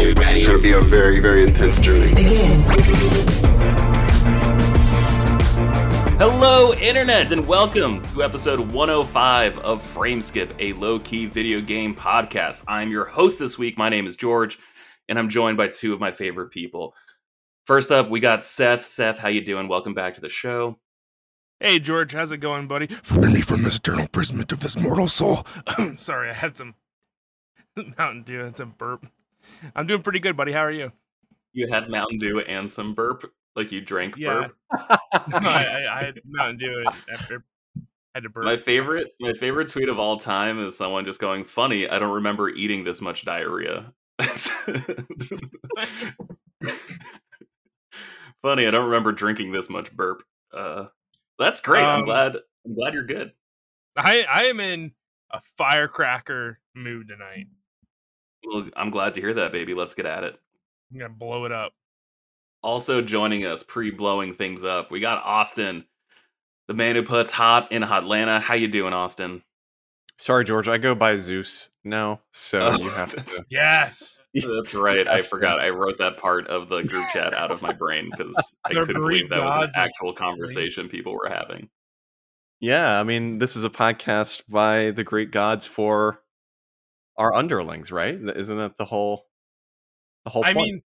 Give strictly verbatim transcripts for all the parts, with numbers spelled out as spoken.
It's going to be a very, very intense journey. Hello, Internet, and welcome to episode one oh five of Frameskip, a low-key video game podcast. I'm your host this week. My name is George, and I'm joined by two of my favorite people. First up, we got Seth. Seth, how you doing? Welcome back to the show. Hey, George, how's it going, buddy? Free me from this eternal imprisonment of this mortal soul. Sorry, I had some Mountain Dew and some burp. I'm doing pretty good, buddy. How are you? You had Mountain Dew and some burp? Like you drank yeah. burp? no, I, I had Mountain Dew and after I had to burp. My favorite, my favorite tweet of all time is someone just going, funny, I don't remember eating this much diarrhea. Funny, I don't remember drinking this much burp. Uh, that's great. Um, I'm glad I'm glad you're good. I, I am in a firecracker mood tonight. Well, I'm glad to hear that, baby. Let's get at it. I'm going to blow it up. Also joining us, pre-blowing things up, we got Austin, the man who puts hot in Hotlanta. How you doing, Austin? Sorry, George, I go by Zeus now, so oh, you have to. Yes! That's right. I forgot. I wrote that part of the group chat out of my brain because I couldn't believe that was an actual conversation people were having. Yeah, I mean, this is a podcast by the great gods for our underlings, right? Isn't that the whole the whole point? I mean,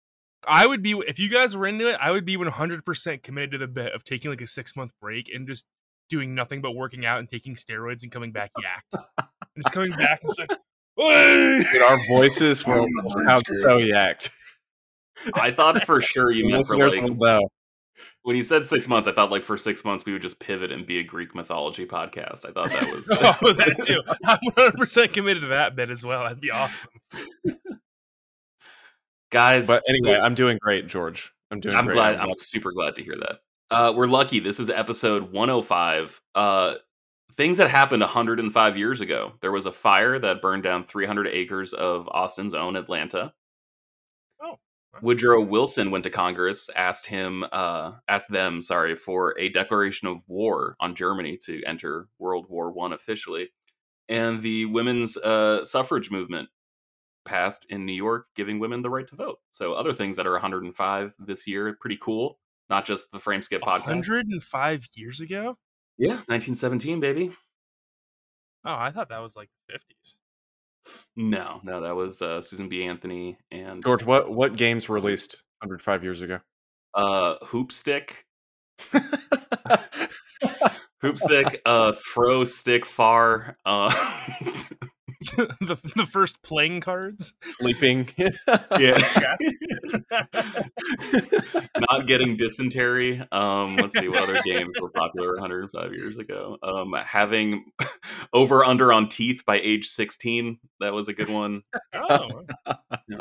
I would be, if you guys were into it, I would be one hundred percent committed to the bit of taking like a six-month break and just doing nothing but working out and taking steroids and coming back yacked. And just coming back and it's like, hey! Dude, our voices will sound so yacked. I thought for sure you meant for like, when you said six months, I thought like for six months we would just pivot and be a Greek mythology podcast. I thought that was the- oh, that too. I'm one hundred percent committed to that bit as well. That'd be awesome. Guys. But anyway, I'm doing great, George. I'm doing I'm great. Glad, I'm super glad to hear that. Uh, we're lucky. This is episode one oh five. Uh, things that happened one hundred five years ago. There was a fire that burned down three hundred acres of Austin's own Atlanta. Oh. Woodrow Wilson went to Congress, asked him, uh, asked them, sorry, for a declaration of war on Germany to enter World War One officially. And the women's uh, suffrage movement passed in New York, giving women the right to vote. So other things that are one hundred five this year, pretty cool. Not just the Frameskip podcast. one hundred five years ago? Yeah, nineteen seventeen, baby. Oh, I thought that was like the fifties. No, no, that was uh, Susan B. Anthony and... George, what, what games were released one hundred five years ago? Uh, Hoopstick. Hoopstick, uh, Throw Stick Far. Uh... the, the first playing cards? Sleeping. Yeah. Not getting dysentery. Um, let's see what other games were popular one hundred five years ago. Um, having over under on teeth by age sixteen. That was a good one. Oh. Yeah.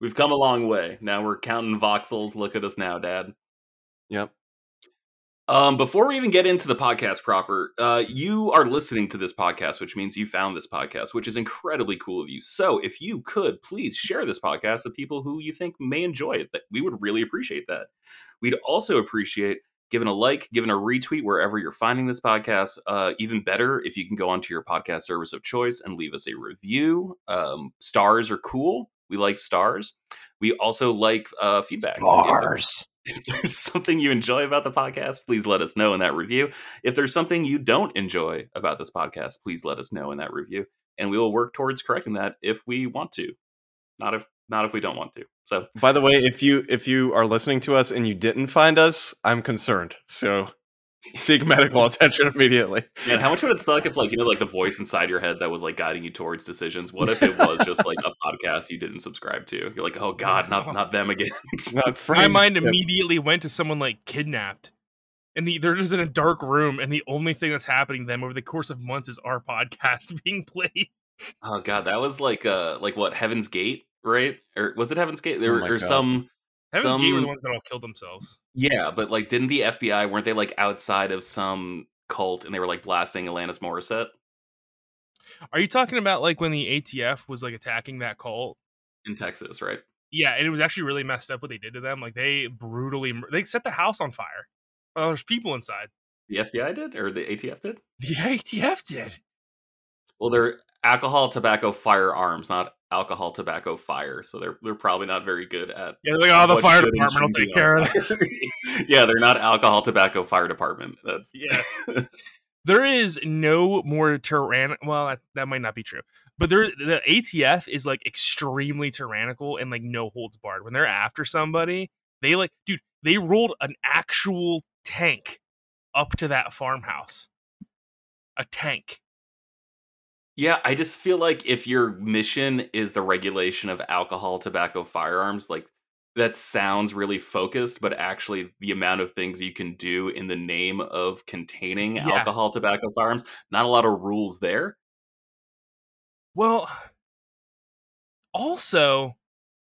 We've come a long way. Now we're counting voxels. Look at us now, Dad. Yep. Um, before we even get into the podcast proper, uh, you are listening to this podcast, which means you found this podcast, which is incredibly cool of you. So if you could, please share this podcast with people who you think may enjoy it. That we would really appreciate that. We'd also appreciate giving a like, giving a retweet wherever you're finding this podcast. Uh, even better, if you can go onto your podcast service of choice and leave us a review. Um, stars are cool. We like stars. We also like uh, feedback. Stars. If there's something you enjoy about the podcast, please let us know in that review. If there's something you don't enjoy about this podcast, please let us know in that review. And we will work towards correcting that if we want to. Not if not if we don't want to. So by the way, if you if you are listening to us and you didn't find us, I'm concerned. So seek medical attention immediately. Man, how much would it suck if like you know like the voice inside your head that was like guiding you towards decisions? What if it was just like a podcast you didn't subscribe to? You're like, oh god, not not them again. Not my mind immediately went to someone like kidnapped, and the, they're just in a dark room, and the only thing that's happening to them over the course of months is our podcast being played. Oh god, that was like uh like what Heaven's Gate, right? Or was it Heaven's Gate? There oh or god. some. Heaven's some, Gate were the ones that all killed themselves. Yeah, but like, didn't the F B I, weren't they like outside of some cult and they were like blasting Alanis Morissette? Are you talking about like when the A T F was like attacking that cult? In Texas, right? Yeah, and it was actually really messed up what they did to them. Like they brutally, they set the house on fire. Well, there's people inside. The F B I did? Or the A T F did? The A T F did. Well, they're alcohol, tobacco, firearms, not alcohol, tobacco, fire. So they're they're probably not very good at. Yeah, like oh, the fire department will take care of this. Yeah, they're not alcohol, tobacco, fire department. That's yeah. There is no more tyrann. Well, that might not be true, but there the A T F is like extremely tyrannical and like no holds barred. When they're after somebody, they like, dude, they rolled an actual tank up to that farmhouse. A tank. Yeah, I just feel like if your mission is the regulation of alcohol, tobacco, firearms, like that sounds really focused, but actually the amount of things you can do in the name of containing yeah. alcohol, tobacco, firearms, not a lot of rules there. Well, also,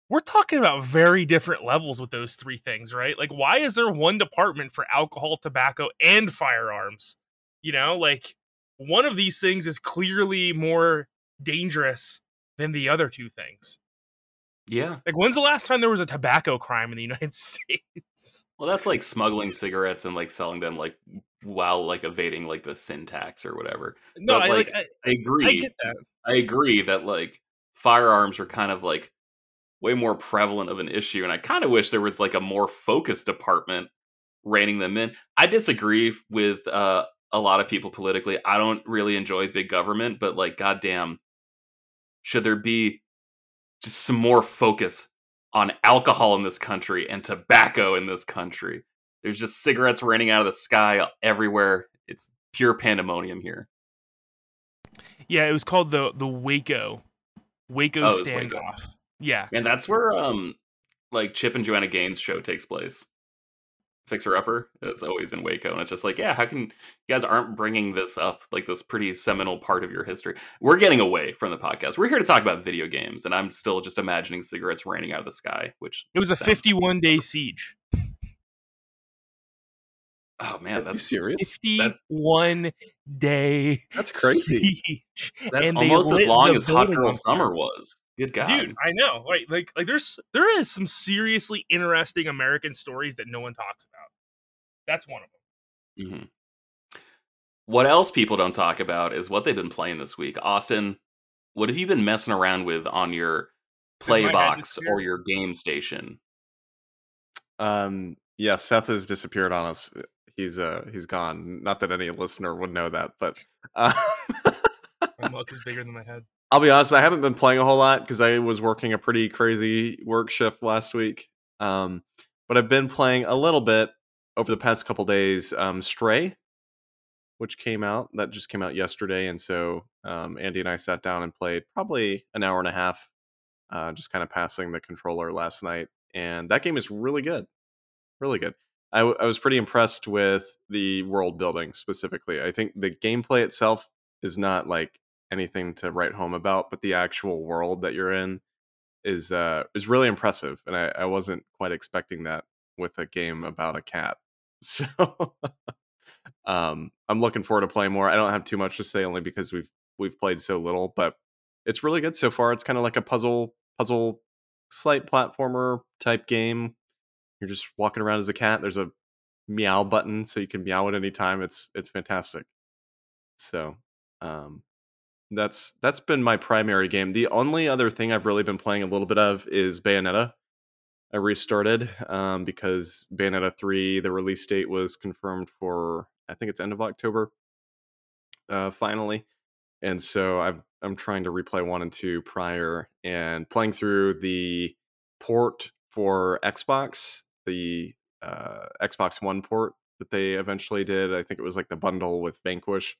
we're talking about very different levels with those three things, right? Like, why is there one department for alcohol, tobacco, and firearms? You know, like, one of these things is clearly more dangerous than the other two things. Yeah. Like, when's the last time there was a tobacco crime in the United States? Well, that's like smuggling cigarettes and like selling them like while like evading like the sin tax or whatever. No, but, I, like, I, I agree. I get that. I agree that like firearms are kind of like way more prevalent of an issue. And I kind of wish there was like a more focused department reining them in. I disagree with, uh, a lot of people politically. I don't really enjoy big government, but like, goddamn, should there be just some more focus on alcohol in this country and tobacco in this country? There's just cigarettes raining out of the sky everywhere. It's pure pandemonium here. Yeah, it was called the the Waco Waco oh, standoff. Waco. Yeah, and that's where um like Chip and Joanna Gaines' show takes place. Fixer Upper, it's always in Waco, and it's just like, yeah, how can you guys aren't bringing this up, like this pretty seminal part of your history? We're getting away from the podcast. We're here to talk about video games, and I'm still just imagining cigarettes raining out of the sky, which it was a fifty-one day siege. Oh man, that's serious. fifty-one day That's crazy. Siege. That's and almost as long as Hot Girl Summer was. Good God. Dude, I know. Right? Like, like there's there is some seriously interesting American stories that no one talks about. That's one of them. Mm-hmm. What else people don't talk about is what they've been playing this week. Austin, what have you been messing around with on your Playbox or your Game Station? Um, yeah, Seth has disappeared on us. He's uh he's gone. Not that any listener would know that, but uh... my muck is bigger than my head. I'll be honest, I haven't been playing a whole lot because I was working a pretty crazy work shift last week. Um, but I've been playing a little bit over the past couple days. Um, Stray, which came out, that just came out yesterday. And so um, Andy and I sat down and played probably an hour and a half, uh, just kind of passing the controller last night. And that game is really good. Really good. I, w- I was pretty impressed with the world building specifically. I think the gameplay itself is not like anything to write home about, but the actual world that you're in is uh is really impressive, and I, I wasn't quite expecting that with a game about a cat. So um I'm looking forward to playing more. I don't have too much to say, only because we've we've played so little, but it's really good so far. It's kind of like a puzzle puzzle slight platformer type game. You're just walking around as a cat. There's a meow button, so you can meow at any time. It's it's fantastic. So um That's that's been my primary game. The only other thing I've really been playing a little bit of is Bayonetta. I restarted um, because Bayonetta three, the release date was confirmed for, I think it's end of October, uh, finally. And so I've, I'm trying to replay one and two prior and playing through the port for Xbox, the uh, Xbox One port that they eventually did. I think it was like the bundle with Vanquish.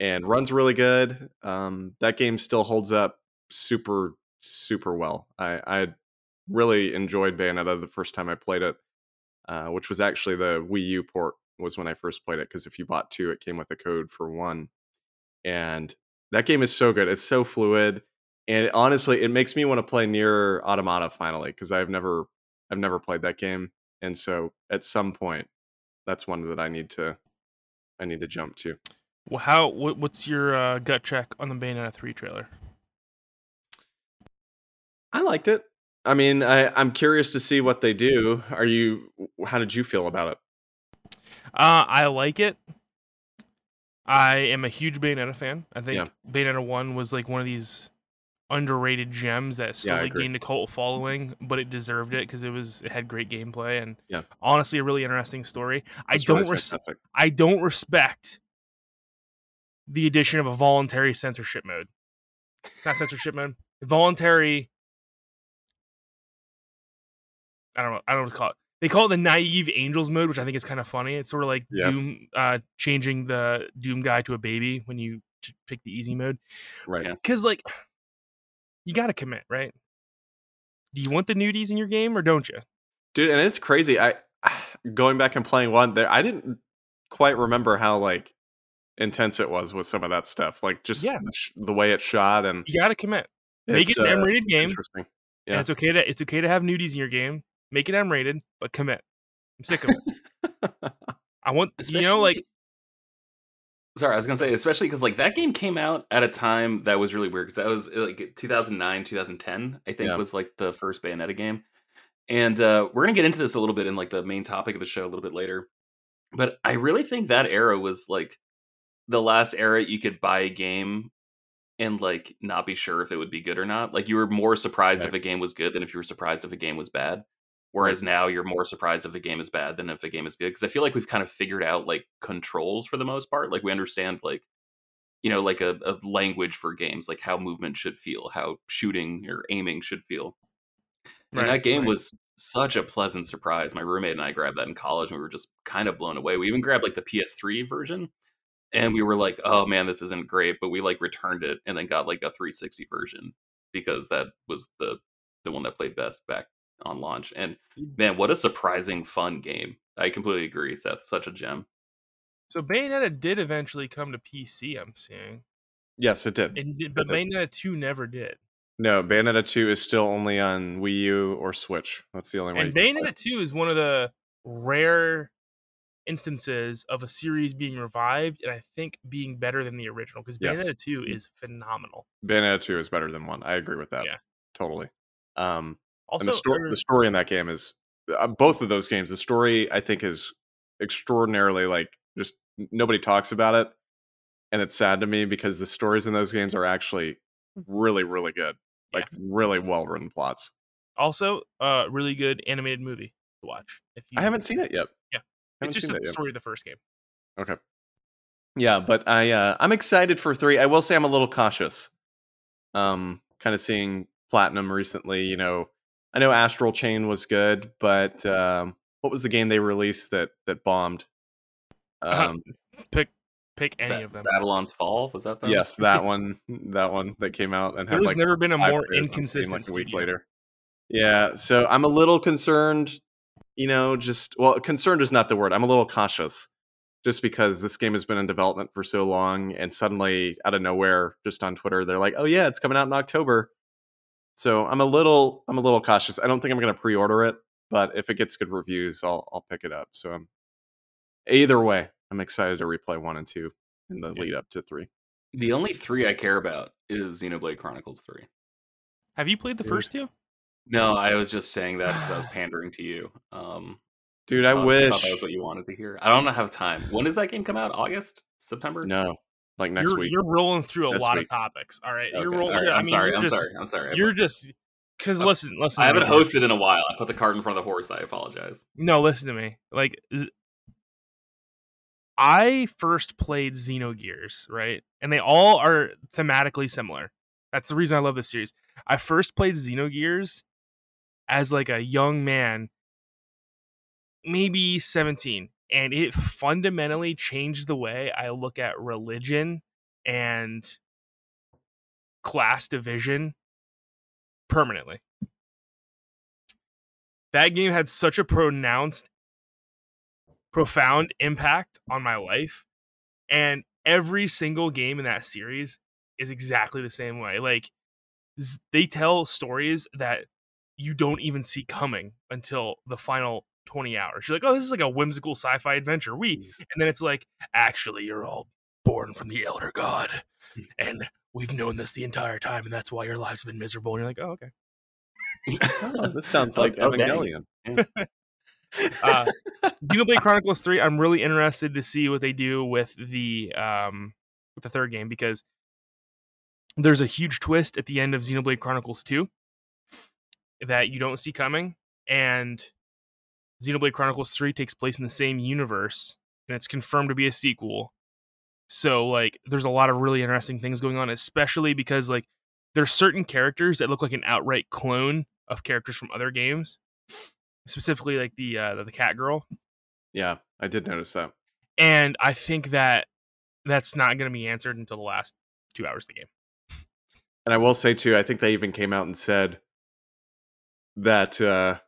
And runs really good. Um, that game still holds up super, super well. I, I really enjoyed Bayonetta the first time I played it, uh, which was actually the Wii U port was when I first played it. Because if you bought two, it came with a code for one. And that game is so good. It's so fluid. And it, honestly, it makes me want to play Nier Automata finally, because I've never, I've never played that game. And so at some point, that's one that I need to, I need to jump to. Well, how? What, what's your uh, gut check on the Bayonetta three trailer? I liked it. I mean, I, I'm curious to see what they do. Are you? How did you feel about it? Uh, I like it. I am a huge Bayonetta fan. I think yeah. Bayonetta one was like one of these underrated gems that still yeah, like, gained a cult following, but it deserved it because it was it had great gameplay and yeah. honestly a really interesting story. I That's don't res- I don't respect the addition of a voluntary censorship mode. Not censorship mode. Voluntary. I don't know. I don't know what to call it. They call it the naive angels mode, which I think is kind of funny. It's sort of like yes. Doom, uh, changing the Doom guy to a baby when you t- pick the easy mode. Right. Because, like, you got to commit, right? Do you want the nudies in your game or don't you? Dude, and it's crazy. I Going back and playing one there, I didn't quite remember how, like, intense it was with some of that stuff. Like, just yeah. the, sh- the way it shot. And you got to commit. Make it an M-rated uh, game. Interesting. Yeah. And it's okay to it's okay to have nudies in your game. Make it M-rated, but commit. I'm sick of it. I want, especially, you know, like... Sorry, I was going to say, especially because, like, that game came out at a time that was really weird, because that was, like, two thousand nine, two thousand ten, I think, yeah. was, like, the first Bayonetta game. And uh, we're going to get into this a little bit in, like, the main topic of the show a little bit later. But I really think that era was, like, the last era you could buy a game and, like, not be sure if it would be good or not. Like, you were more surprised right. if a game was good than if you were surprised if a game was bad. Whereas now you're more surprised if a game is bad than if a game is good. Because I feel like we've kind of figured out, like, controls for the most part. Like, we understand, like, you know, like a, a language for games, like how movement should feel, how shooting or aiming should feel. Right, and that game right. was such a pleasant surprise. My roommate and I grabbed that in college and we were just kind of blown away. We even grabbed, like, the P S three version and we were like, oh man, this isn't great. But we, like, returned it and then got, like, a three sixty version because that was the, the one that played best back on launch. And man, what a surprising fun game. I completely agree, Seth. Such a gem. So Bayonetta did eventually come to P C, I'm seeing. Yes, it did. It did but it did. Bayonetta two never did. No, Bayonetta two is still only on Wii U or Switch. That's the only way. And Bayonetta two is one of the rare instances of a series being revived and I think being better than the original, because Bayonetta yes. two is phenomenal. Bayonetta two is better than one. I agree with that. Yeah. Totally. Um Also, and the, sto- or- the story in that game is uh, both of those games. The story, I think, is extraordinarily, like, just nobody talks about it. And it's sad to me because the stories in those games are actually really, really good, like yeah. really well written plots. Also, a uh, really good animated movie to watch. If you I haven't know. seen it yet. Yeah. It's just the story yet. of the first game. OK. Yeah, but I uh, I'm excited for three. I will say I'm a little cautious. Um, kind of seeing Platinum recently, you know. I know Astral Chain was good, but um, what was the game they released that that bombed? Um, uh, pick pick any ba- of them. Babylon's Fall, was that? Them? Yes, that one. That one that came out and there's like never been a more inconsistent like a week studio. later. Yeah, so I'm a little concerned. You know, just well, concerned is not the word. I'm a little cautious, just because this game has been in development for so long, and suddenly out of nowhere, just on Twitter, they're like, "Oh yeah, it's coming out in October." So I'm a little, I'm a little cautious. I don't think I'm going to pre-order it, but if it gets good reviews, I'll, I'll pick it up. So I'm, either way, I'm excited to replay one and two in the yeah. lead up to three. The only three I care about is Xenoblade Chronicles three. Have you played the first two? No, I was just saying that because I was pandering to you. Um, Dude, I uh, wish. I thought that was what you wanted to hear. I don't have time. When does that game come out? August? September? No. Like next you're, week, you're rolling through a lot week. of topics. All right, okay. you're rolling. All right. I'm, I mean, sorry. I'm just, sorry. I'm sorry. I'm sorry. You're just because listen, listen. I haven't hosted in a while. I put the cart in front of the horse. I apologize. No, listen to me. Like, I first played Xenogears, right? And they all are thematically similar. That's the reason I love this series. I first played Xenogears as like a young man, maybe seventeen. And it fundamentally changed the way I look at religion and class division permanently. That game had such a pronounced, profound impact on my life. And every single game in that series is exactly the same way. Like, they tell stories that you don't even see coming until the final twenty hours. You're like, oh, this is like a whimsical sci-fi adventure. We and then it's like, actually, you're all born from the elder god, and we've known this the entire time, and that's why your life's been miserable. And you're like, oh, okay. Oh, this sounds like Evangelion. Yeah. Uh, Xenoblade Chronicles three, I'm really interested to see what they do with the um, with the third game, because there's a huge twist at the end of Xenoblade Chronicles two that you don't see coming, and Xenoblade Chronicles three takes place in the same universe, and it's confirmed to be a sequel. So, like, there's a lot of really interesting things going on, especially because, like, there's certain characters that look like an outright clone of characters from other games, specifically like the uh, the, the cat girl. Yeah, I did notice that. And I think that that's not going to be answered until the last two hours of the game. And I will say, too, I think they even came out and said that uh,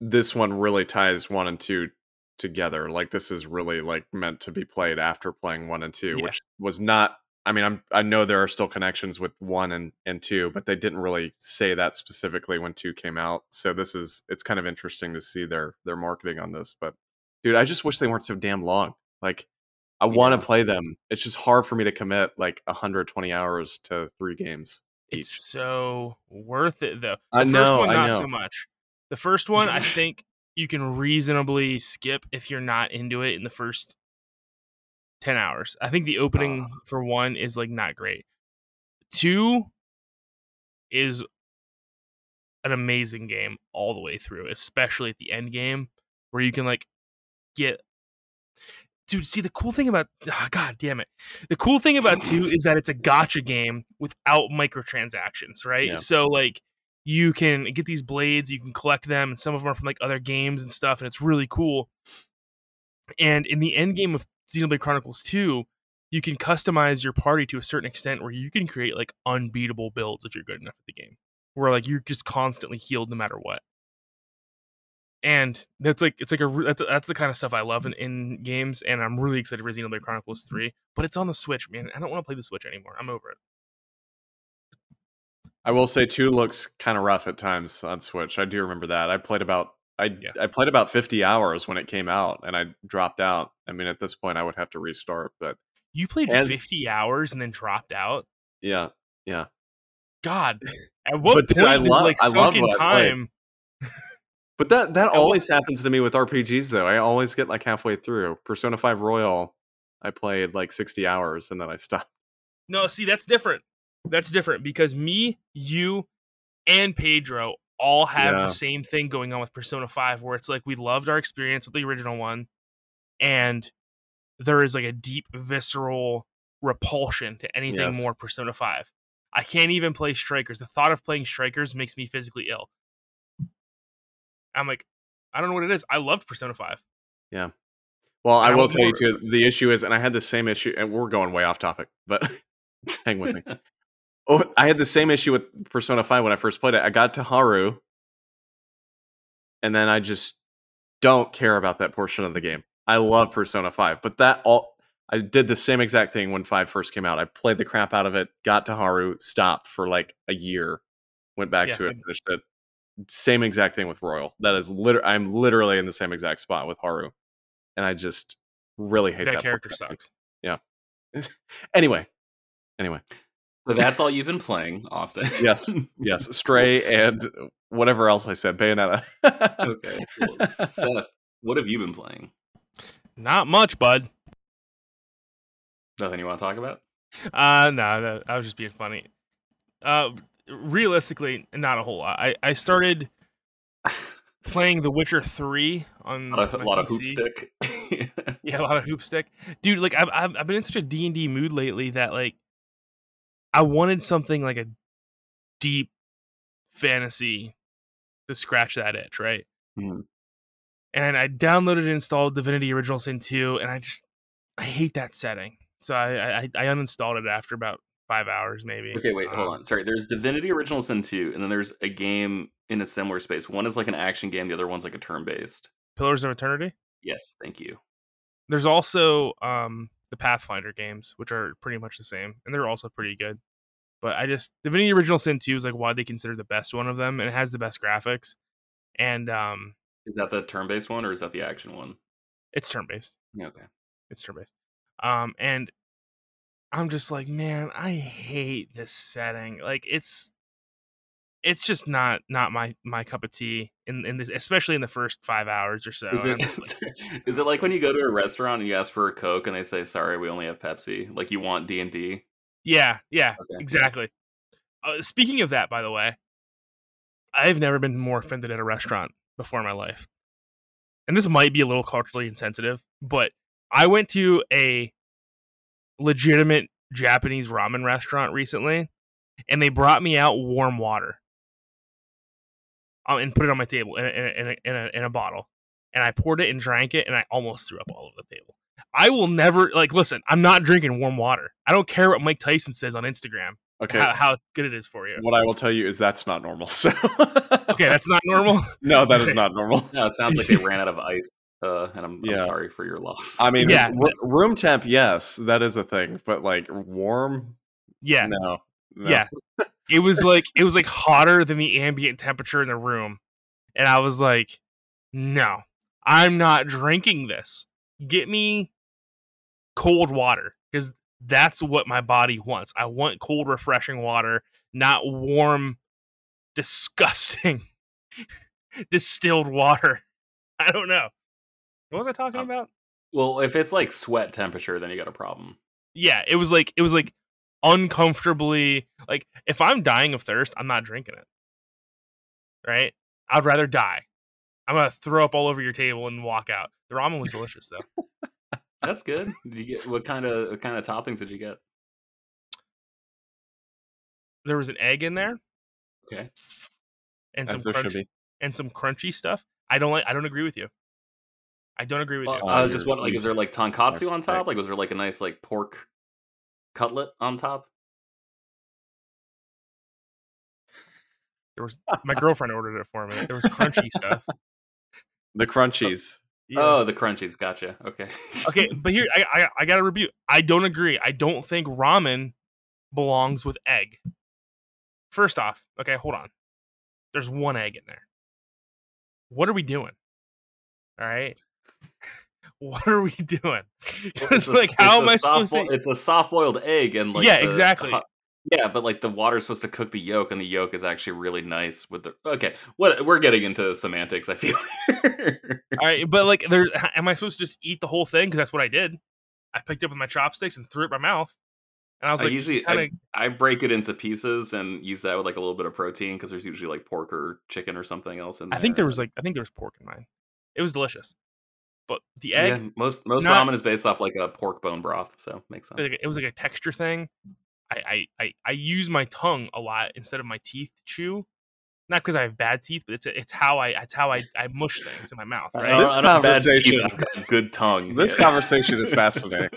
this one really ties one and two together. Like, this is really, like, meant to be played after playing one and two, yeah. which was not... I mean, I'm, I know there are still connections with one and, and two, but they didn't really say that specifically when two came out. So this is, it's kind of interesting to see their their marketing on this. But dude, I just wish they weren't so damn long. Like, I yeah. want to play them. It's just hard for me to commit like one hundred twenty hours to three games each. It's so worth it, though. The I know, first one, not I know. so much. The first one, I think you can reasonably skip if you're not into it in the first ten hours. I think the opening uh, for one is like not great. Two is an amazing game all the way through, especially at the end game where you can like get dude. See, the cool thing about oh, God damn it. The cool thing about two is that it's a gacha game without microtransactions, right? Yeah. So like you can get these blades, you can collect them, and some of them are from like other games and stuff, and it's really cool. And in the end game of Xenoblade Chronicles two, you can customize your party to a certain extent where you can create like unbeatable builds if you're good enough at the game, where like you're just constantly healed no matter what. And that's like it's like a that's, that's the kind of stuff I love in, in games, and I'm really excited for Xenoblade Chronicles three. But it's on the Switch, man. I don't want to play the Switch anymore. I'm over it. I will say two looks kind of rough at times on Switch. I do remember that. I played about. I yeah. I played about fifty hours when it came out, and I dropped out. I mean, at this point, I would have to restart. But you played and, fifty hours and then dropped out? Yeah, yeah. God, at what but, point dude, I is love, like I love what time? But that that always happens to me with R P Gs, though. I always get like halfway through. Persona five Royal, I played like sixty hours and then I stopped. No, see, that's different. That's different because me, you, and Pedro all have yeah. the same thing going on with Persona five, where it's like we loved our experience with the original one, and there is like a deep visceral repulsion to anything yes. more Persona five. I can't even play Strikers. The thought of playing Strikers makes me physically ill. I'm like, I don't know what it is. I loved Persona five. Yeah. Well, I, I will tell more. you too, the issue is, and I had the same issue, and we're going way off topic, but hang with me. Oh, I had the same issue with Persona five when I first played it. I got to Haru, and then I just don't care about that portion of the game. I love Persona five, but that all I did the same exact thing when five first came out. I played the crap out of it, got to Haru, stopped for like a year, went back yeah, to it, finished it. Same exact thing with Royal. That is liter- I'm literally in the same exact spot with Haru, and I just really hate that, that character sucks. Yeah. anyway, anyway. So that's all you've been playing, Austin. Yes, yes. Stray and whatever else I said, Bayonetta. Okay. Well, Seth, what have you been playing? Not much, bud. Nothing you want to talk about? Uh, no, no I was just being funny. Uh, realistically, not a whole lot. I, I started playing The Witcher three on a lot of, a lot of Hoopstick. yeah, a lot of Hoopstick. Dude, like I've, I've I've been in such a D and D mood lately that like I wanted something like a deep fantasy to scratch that itch, right? Mm. And I downloaded and installed Divinity Original Sin two, and I just I hate that setting. So I I, I uninstalled it after about five hours, maybe. Okay, wait, um, hold on. Sorry, there's Divinity Original Sin two, and then there's a game in a similar space. One is like an action game, the other one's like a turn-based. Pillars of Eternity? Yes, thank you. There's also... um. the Pathfinder games, which are pretty much the same, and they're also pretty good. But I just Divinity Original Sin two is like why they consider the best one of them, and it has the best graphics. And um, is that the turn-based one or is that the action one? It's turn-based. Okay, it's turn-based. Um, and I'm just like, man, I hate this setting. Like, it's it's just not not my, my cup of tea in, in this, especially in the first five hours or so. Is it, like, is it like when you go to a restaurant and you ask for a Coke and they say, sorry, we only have Pepsi? Like you want D and D? Yeah, yeah, okay. Exactly. Uh, speaking of that, by the way, I've never been more offended at a restaurant before in my life. And this might be a little culturally insensitive, but I went to a legitimate Japanese ramen restaurant recently, and they brought me out warm water um, and put it on my table in a, in, a, in, a, in a bottle. And I poured it and drank it, and I almost threw up all over the table. I will never, like, listen, I'm not drinking warm water. I don't care what Mike Tyson says on Instagram. Okay, how, how good it is for you. What I will tell you is that's not normal. So, okay, that's not normal. No, that okay. is not normal. No, it sounds like they ran out of ice, uh, and I'm, yeah. I'm sorry for your loss. I mean, yeah. r- room temp, yes, that is a thing, but like warm, yeah, no, no. yeah. It was like it was like hotter than the ambient temperature in the room, and I was like, no, I'm not drinking this. Get me cold water because. That's what my body wants. I want cold, refreshing water, not warm, disgusting, distilled water. I don't know. What was I talking um, about? Well, if it's like sweat temperature, then you got a problem. Yeah, it was like it was like uncomfortably like if I'm dying of thirst, I'm not drinking it. Right? I'd rather die. I'm gonna throw up all over your table and walk out. The ramen was delicious though. That's good. Did you get what kind of what kind of toppings did you get? There was an egg in there. Okay. And As some crunchy, and some crunchy stuff. I don't like I don't agree with you. I don't agree with well, you. I was just wondering, like, is there like tonkatsu on top? Like was there like a nice like pork cutlet on top? There was my girlfriend ordered it for me. There was crunchy stuff. The crunchies. Yeah. Oh, the crunchies. Gotcha. Okay. Okay. But here, I, I I gotta rebuke. I don't agree. I don't think ramen belongs with egg. First off, okay, hold on. There's one egg in there. What are we doing? All right. What are we doing? It's a, like, how am I supposed to? It's a soft-boiled egg, and like yeah, the, exactly. The, yeah, but like the water's supposed to cook the yolk, and the yolk is actually really nice with the. Okay, what we're getting into semantics, I feel. All right, but like, there, am I supposed to just eat the whole thing? Because that's what I did. I picked it up with my chopsticks and threw it in my mouth, and I was like, I usually kinda... I, I break it into pieces and use that with like a little bit of protein because there's usually like pork or chicken or something else in there. I think there was like I think there was pork in mine. It was delicious, but the egg. Yeah, most most not... ramen is based off like a pork bone broth, so it makes sense. It was like a texture thing. I, I, I, I use my tongue a lot instead of my teeth to chew. Not because I have bad teeth, but it's it's how I it's how I, I mush things in my mouth. Right? This I conversation, bad teeth, good tongue. This yeah. conversation is fascinating.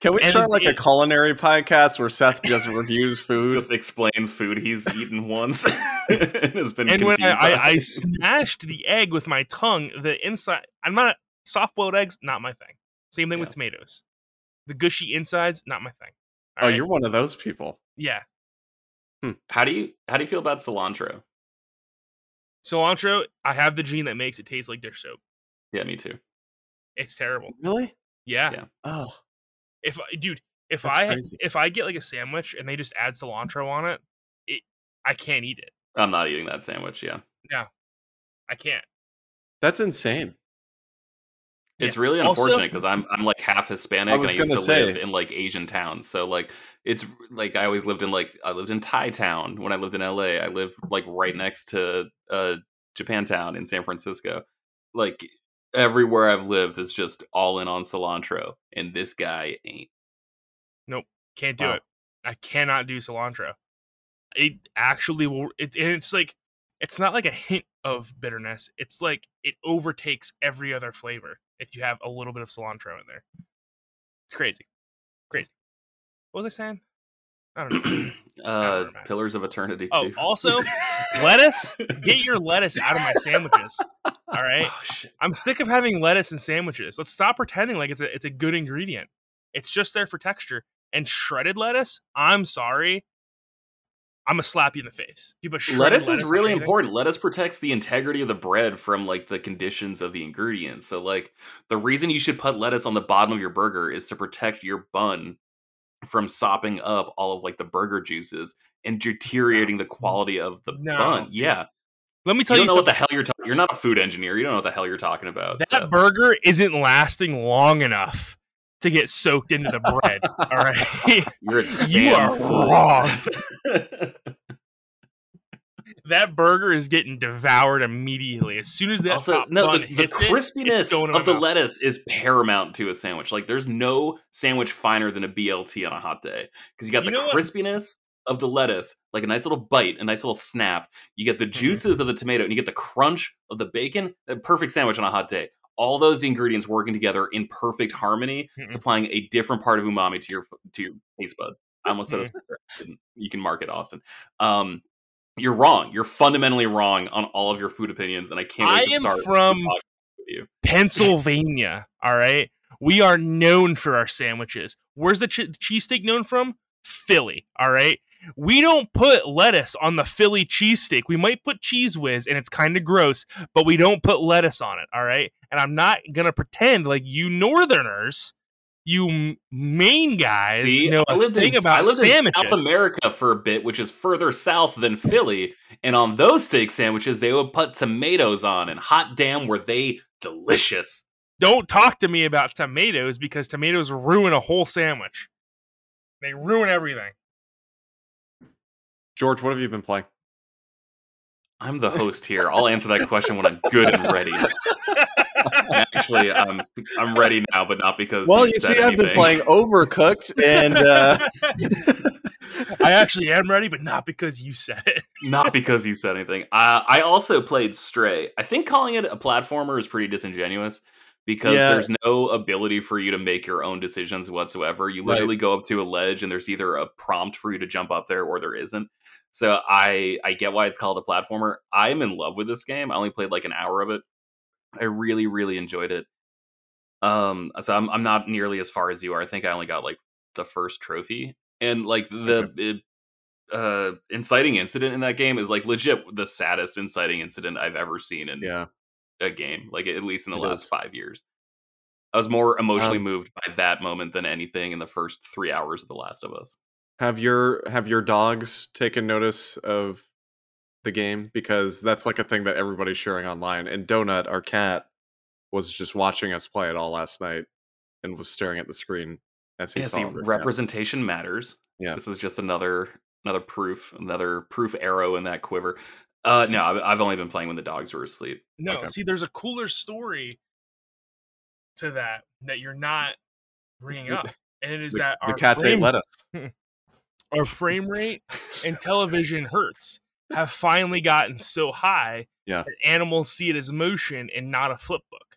Can we and start it, like it, a culinary podcast where Seth just reviews food, just explains food he's eaten once and has been. And when I, I, I smashed the egg with my tongue, the inside. I'm not soft boiled eggs, not my thing. Same thing yeah. with tomatoes. The gushy insides, not my thing. All oh, right. You're one of those people. Yeah. Hmm. How do you how do you feel about cilantro? Cilantro, I have the gene that makes it taste like dish soap. Yeah, me too. It's terrible. Really? Yeah. yeah. Oh. If dude, if That's I crazy. if I get like a sandwich and they just add cilantro on it, it I can't eat it. I'm not eating that sandwich, yeah. No. I can't. That's insane. It's yeah. really unfortunate because I'm I'm like half Hispanic I and I used to say. live in like Asian towns. So like it's like I always lived in like I lived in Thai town when I lived in L A. I lived like right next to uh, Japantown in San Francisco. Like everywhere I've lived is just all in on cilantro, and this guy ain't. Nope, can't do wow. it. I cannot do cilantro. It actually will. It, and it's like it's not like a hint of bitterness. It's like it overtakes every other flavor. If you have a little bit of cilantro in there, it's crazy. Crazy. What was I saying? I don't know. uh, no, Pillars of Eternity. Oh, too. Also, lettuce. Get your lettuce out of my sandwiches. All right. Oh, shit. I'm sick of having lettuce in sandwiches. Let's stop pretending like it's a it's a good ingredient. It's just there for texture. And shredded lettuce. I'm sorry. I'm gonna slap you in the face. Lettuce, lettuce is really important. Lettuce protects the integrity of the bread from like the conditions of the ingredients. So like the reason you should put lettuce on the bottom of your burger is to protect your bun from sopping up all of like the burger juices and deteriorating the quality of the no. bun. Yeah. Let me tell you, you don't know something. What the hell you're talking. You're not a food engineer. You don't know what the hell you're talking about. That so. burger isn't lasting long enough to get soaked into the bread. All right, you're you are wrong. That burger is getting devoured immediately as soon as that. Also, top no, bun the, hits the crispiness it, of the mouth. Lettuce is paramount to a sandwich. Like, there's no sandwich finer than a B L T on a hot day because you got you the crispiness. What? Of the lettuce, like a nice little bite, a nice little snap. You get the juices mm-hmm. of the tomato and you get the crunch of the bacon. A perfect sandwich on a hot day. All those ingredients working together in perfect harmony, mm-hmm. supplying a different part of umami to your to your taste buds. I almost said mm-hmm. a you can mark it, Austin. Um, you're wrong. You're fundamentally wrong on all of your food opinions, and I can't wait I to start. I am from with you. Pennsylvania, all right? We are known for our sandwiches. Where's the che- cheesesteak known from? Philly, all right? We don't put lettuce on the Philly cheesesteak. We might put Cheese Whiz, and it's kind of gross, but we don't put lettuce on it, all right? And I'm not going to pretend like you Northerners, you Maine guys, See, know I a lived thing in, about I lived sandwiches. In South America for a bit, which is further south than Philly, and on those steak sandwiches, they would put tomatoes on, and hot damn, were they delicious. Don't talk to me about tomatoes, because tomatoes ruin a whole sandwich. They ruin everything. George, what have you been playing? I'm the host here. I'll answer that question when I'm good and ready. Actually, I'm I'm ready now, but not because. Well, you see, anything. I've been playing Overcooked, and uh... I actually am ready, but not because you said it. Not because you said anything. Uh, I also played Stray. I think calling it a platformer is pretty disingenuous. Because yeah. there's no ability for you to make your own decisions whatsoever. You literally right. go up to a ledge and there's either a prompt for you to jump up there or there isn't. So I, I get why it's called a platformer. I'm in love with this game. I only played like an hour of it. I really, really enjoyed it. Um, so I'm I'm not nearly as far as you are. I think I only got like the first trophy. And like the it, uh, inciting incident in that game is like legit the saddest inciting incident I've ever seen in yeah. a game, like at least in the it last is. five years. I was more emotionally um, moved by that moment than anything in the first three hours of The Last of Us. Have your have your dogs taken notice of the game? Because that's like a thing that everybody's sharing online. And Donut, our cat, was just watching us play it all last night and was staring at the screen as he yeah, saw see, it. Representation yeah. matters. Yeah, this is just another another proof, another proof arrow in that quiver. Uh, no, I've only been playing when the dogs were asleep. No, okay. See, there's a cooler story to that that you're not bringing up. And it is the, that our, the cats frame, ain't let us. Our frame rate and television hertz have finally gotten so high yeah. that animals see it as motion and not a flip book.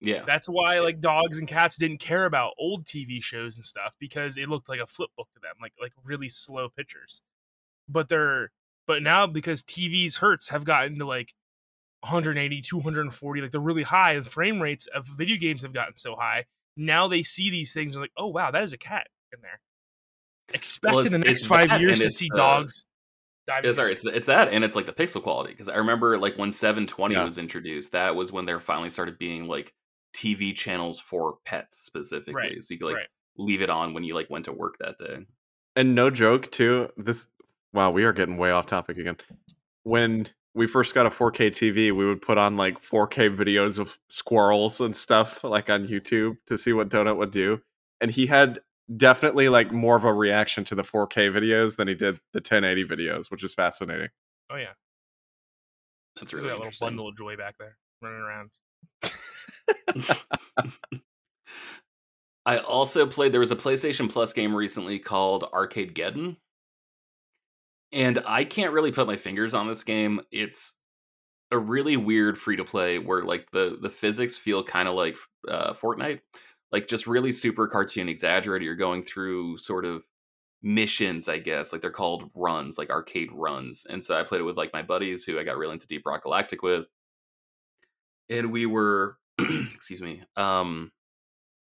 Yeah, that's why like dogs and cats didn't care about old T V shows and stuff because it looked like a flip book to them, like like really slow pictures. But they're... But now, because T V's hertz have gotten to like one eighty, two forty, like they're really high, and frame rates of video games have gotten so high, now they see these things and they're like, oh, wow, that is a cat in there. Expect well, in the next five years to see uh, dogs diving. Yeah, sorry, it's, it's that, and it's like the pixel quality. Because I remember like when seven twenty yeah. was introduced, that was when there finally started being like T V channels for pets specifically. Right. So you could like right. leave it on when you like went to work that day. And no joke, too, this... Wow, we are getting way off topic again. When we first got a four K T V, we would put on like four K videos of squirrels and stuff like on YouTube to see what Donut would do. And he had definitely like more of a reaction to the four K videos than he did the ten eighty videos, which is fascinating. Oh, yeah. That's really that little bundle of joy back there running around. I also played, there was a PlayStation Plus game recently called Arcadegeddon. And I can't really put my fingers on this game. It's a really weird free-to-play where like the, the physics feel kind of like uh, Fortnite. Like just really super cartoon exaggerated. You're going through sort of missions, I guess. Like they're called runs, like arcade runs. And so I played it with like my buddies who I got really into Deep Rock Galactic with. And we were, excuse me, um,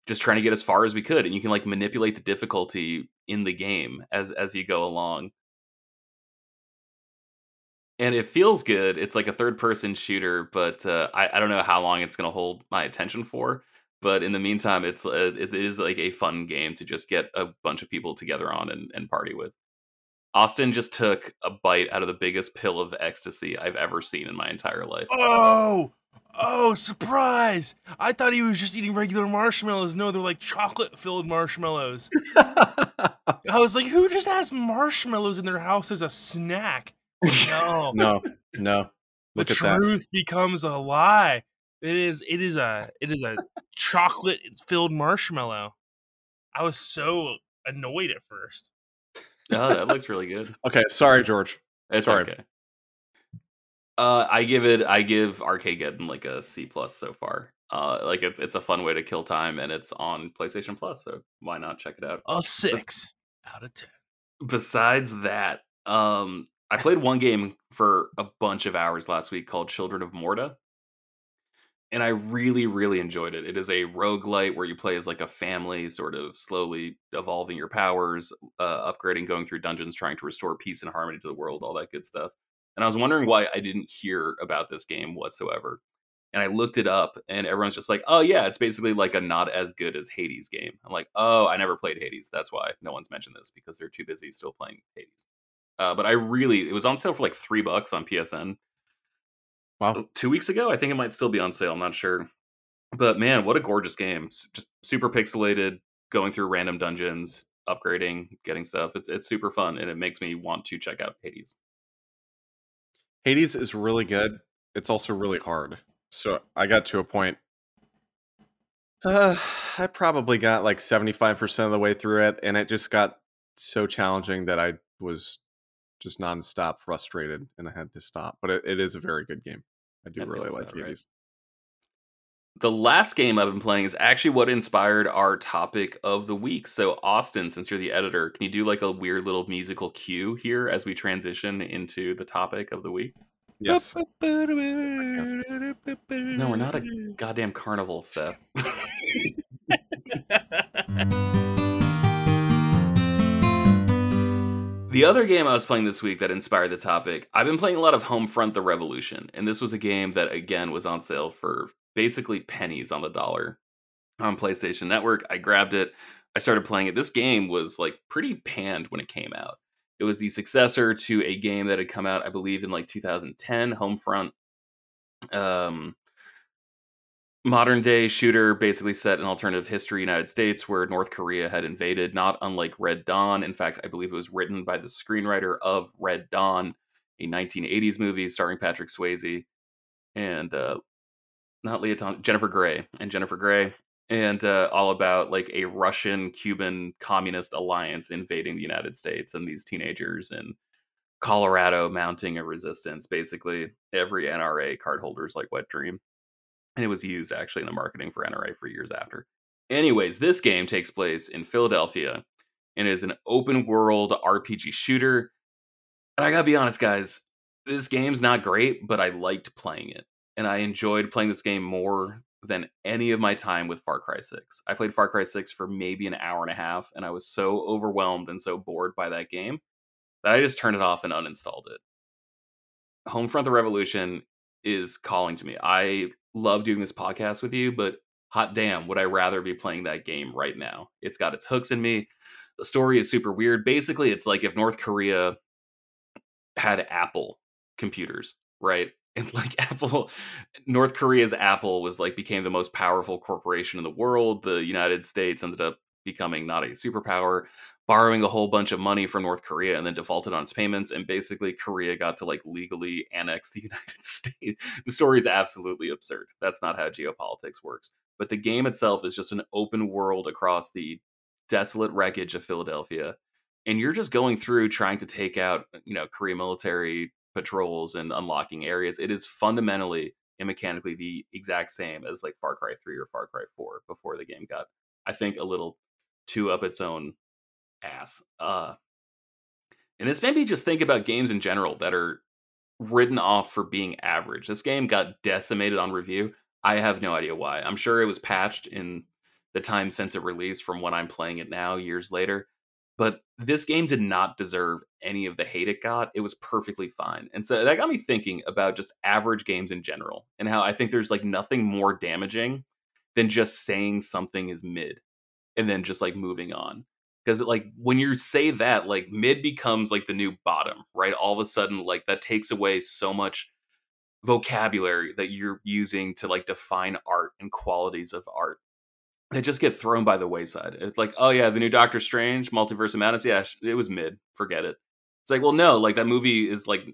just trying to get as far as we could. And you can like manipulate the difficulty in the game as as you go along. And it feels good. It's like a third-person shooter, but uh, I, I don't know how long it's going to hold my attention for. But in the meantime, it's uh, it is like a fun game to just get a bunch of people together on and, and party with. Austin just took a bite out of the biggest pill of ecstasy I've ever seen in my entire life. Oh! Oh, surprise! I thought he was just eating regular marshmallows. No, they're like chocolate-filled marshmallows. I was like, who just has marshmallows in their house as a snack? No. No, no. Look the at truth that. Becomes a lie. It is it is a it is a chocolate-filled marshmallow. I was so annoyed at first. Oh, that looks really good. Okay, sorry, George. It's sorry. Okay. Uh, I give it. I give Arcageddon like a C plus so far. Uh, like it's it's a fun way to kill time, and it's on PlayStation Plus, so why not check it out? A six Be- out of ten. Besides that, um, I played one game for a bunch of hours last week called Children of Morta, and I really, really enjoyed it. It is a roguelite where you play as like a family, sort of slowly evolving your powers, uh, upgrading, going through dungeons, trying to restore peace and harmony to the world, all that good stuff. And I was wondering why I didn't hear about this game whatsoever. And I looked it up, and everyone's just like, oh, yeah, it's basically like a not as good as Hades game. I'm like, oh, I never played Hades. That's why no one's mentioned this, because they're too busy still playing Hades. Uh, but I really, it was on sale for like three bucks on P S N. Wow. Two weeks ago. I think it might still be on sale. I'm not sure. But man, what a gorgeous game. Just super pixelated, going through random dungeons, upgrading, getting stuff. It's it's super fun, and it makes me want to check out Hades. Hades is really good. It's also really hard. So I got to a point. Uh, I probably got like seventy-five percent of the way through it. And it just got so challenging that I was just nonstop frustrated and I had to stop. But it, it is a very good game. I do that really like Hades. Right. The last game I've been playing is actually what inspired our topic of the week. So Austin, since you're the editor, can you do like a weird little musical cue here as we transition into the topic of the week? Yes. No, we're not a goddamn carnival, Seth. The other game I was playing this week that inspired the topic, I've been playing a lot of Homefront: The Revolution, and this was a game that, again, was on sale for basically pennies on the dollar on PlayStation Network. I grabbed it. I started playing it. This game was like pretty panned when it came out. It was the successor to a game that had come out, I believe, in like two thousand ten, Homefront. Um, modern day shooter basically set in alternative history United States where North Korea had invaded, not unlike Red Dawn. In fact, I believe it was written by the screenwriter of Red Dawn, a nineteen eighties movie starring Patrick Swayze and uh, not Leah Thompson, Jennifer Grey and Jennifer Grey and uh, all about like a Russian-Cuban communist alliance invading the United States and these teenagers in Colorado mounting a resistance, basically every N R A cardholder's like wet dream. And it was used, actually, in the marketing for N R A for years after. Anyways, this game takes place in Philadelphia and is an open-world R P G shooter. And I gotta be honest, guys, this game's not great, but I liked playing it. And I enjoyed playing this game more than any of my time with Far Cry six. I played Far Cry six for maybe an hour and a half, and I was so overwhelmed and so bored by that game that I just turned it off and uninstalled it. Homefront: The Revolution is calling to me. I love doing this podcast with you, but hot damn, would I rather be playing that game right now? It's got its hooks in me. The story is super weird. Basically, it's like if North Korea had Apple computers, right? And like Apple, North Korea's Apple was like became the most powerful corporation in the world. The United States ended up becoming not a superpower, borrowing a whole bunch of money from North Korea and then defaulted on its payments. And basically Korea got to like legally annex the United States. The story is absolutely absurd. That's not how geopolitics works. But the game itself is just an open world across the desolate wreckage of Philadelphia. And you're just going through trying to take out, you know, Korean military patrols and unlocking areas. It is fundamentally and mechanically the exact same as like Far Cry three or Far Cry four before the game got, I think, a little too up its own ass. Uh, and this made me just think about games in general that are written off for being average. This game got decimated on review. I have no idea why. I'm sure it was patched in the time since it released from when I'm playing it now, years later. But this game did not deserve any of the hate it got. It was perfectly fine. And so that got me thinking about just average games in general and how I think there's like nothing more damaging than just saying something is mid and then just like moving on. Because, like, when you say that, like, mid becomes, like, the new bottom, right? All of a sudden, like, that takes away so much vocabulary that you're using to, like, define art and qualities of art. They just get thrown by the wayside. It's like, oh, yeah, the new Doctor Strange, Multiverse of Madness, yeah, it was mid. Forget it. It's like, well, no, like, that movie is, like,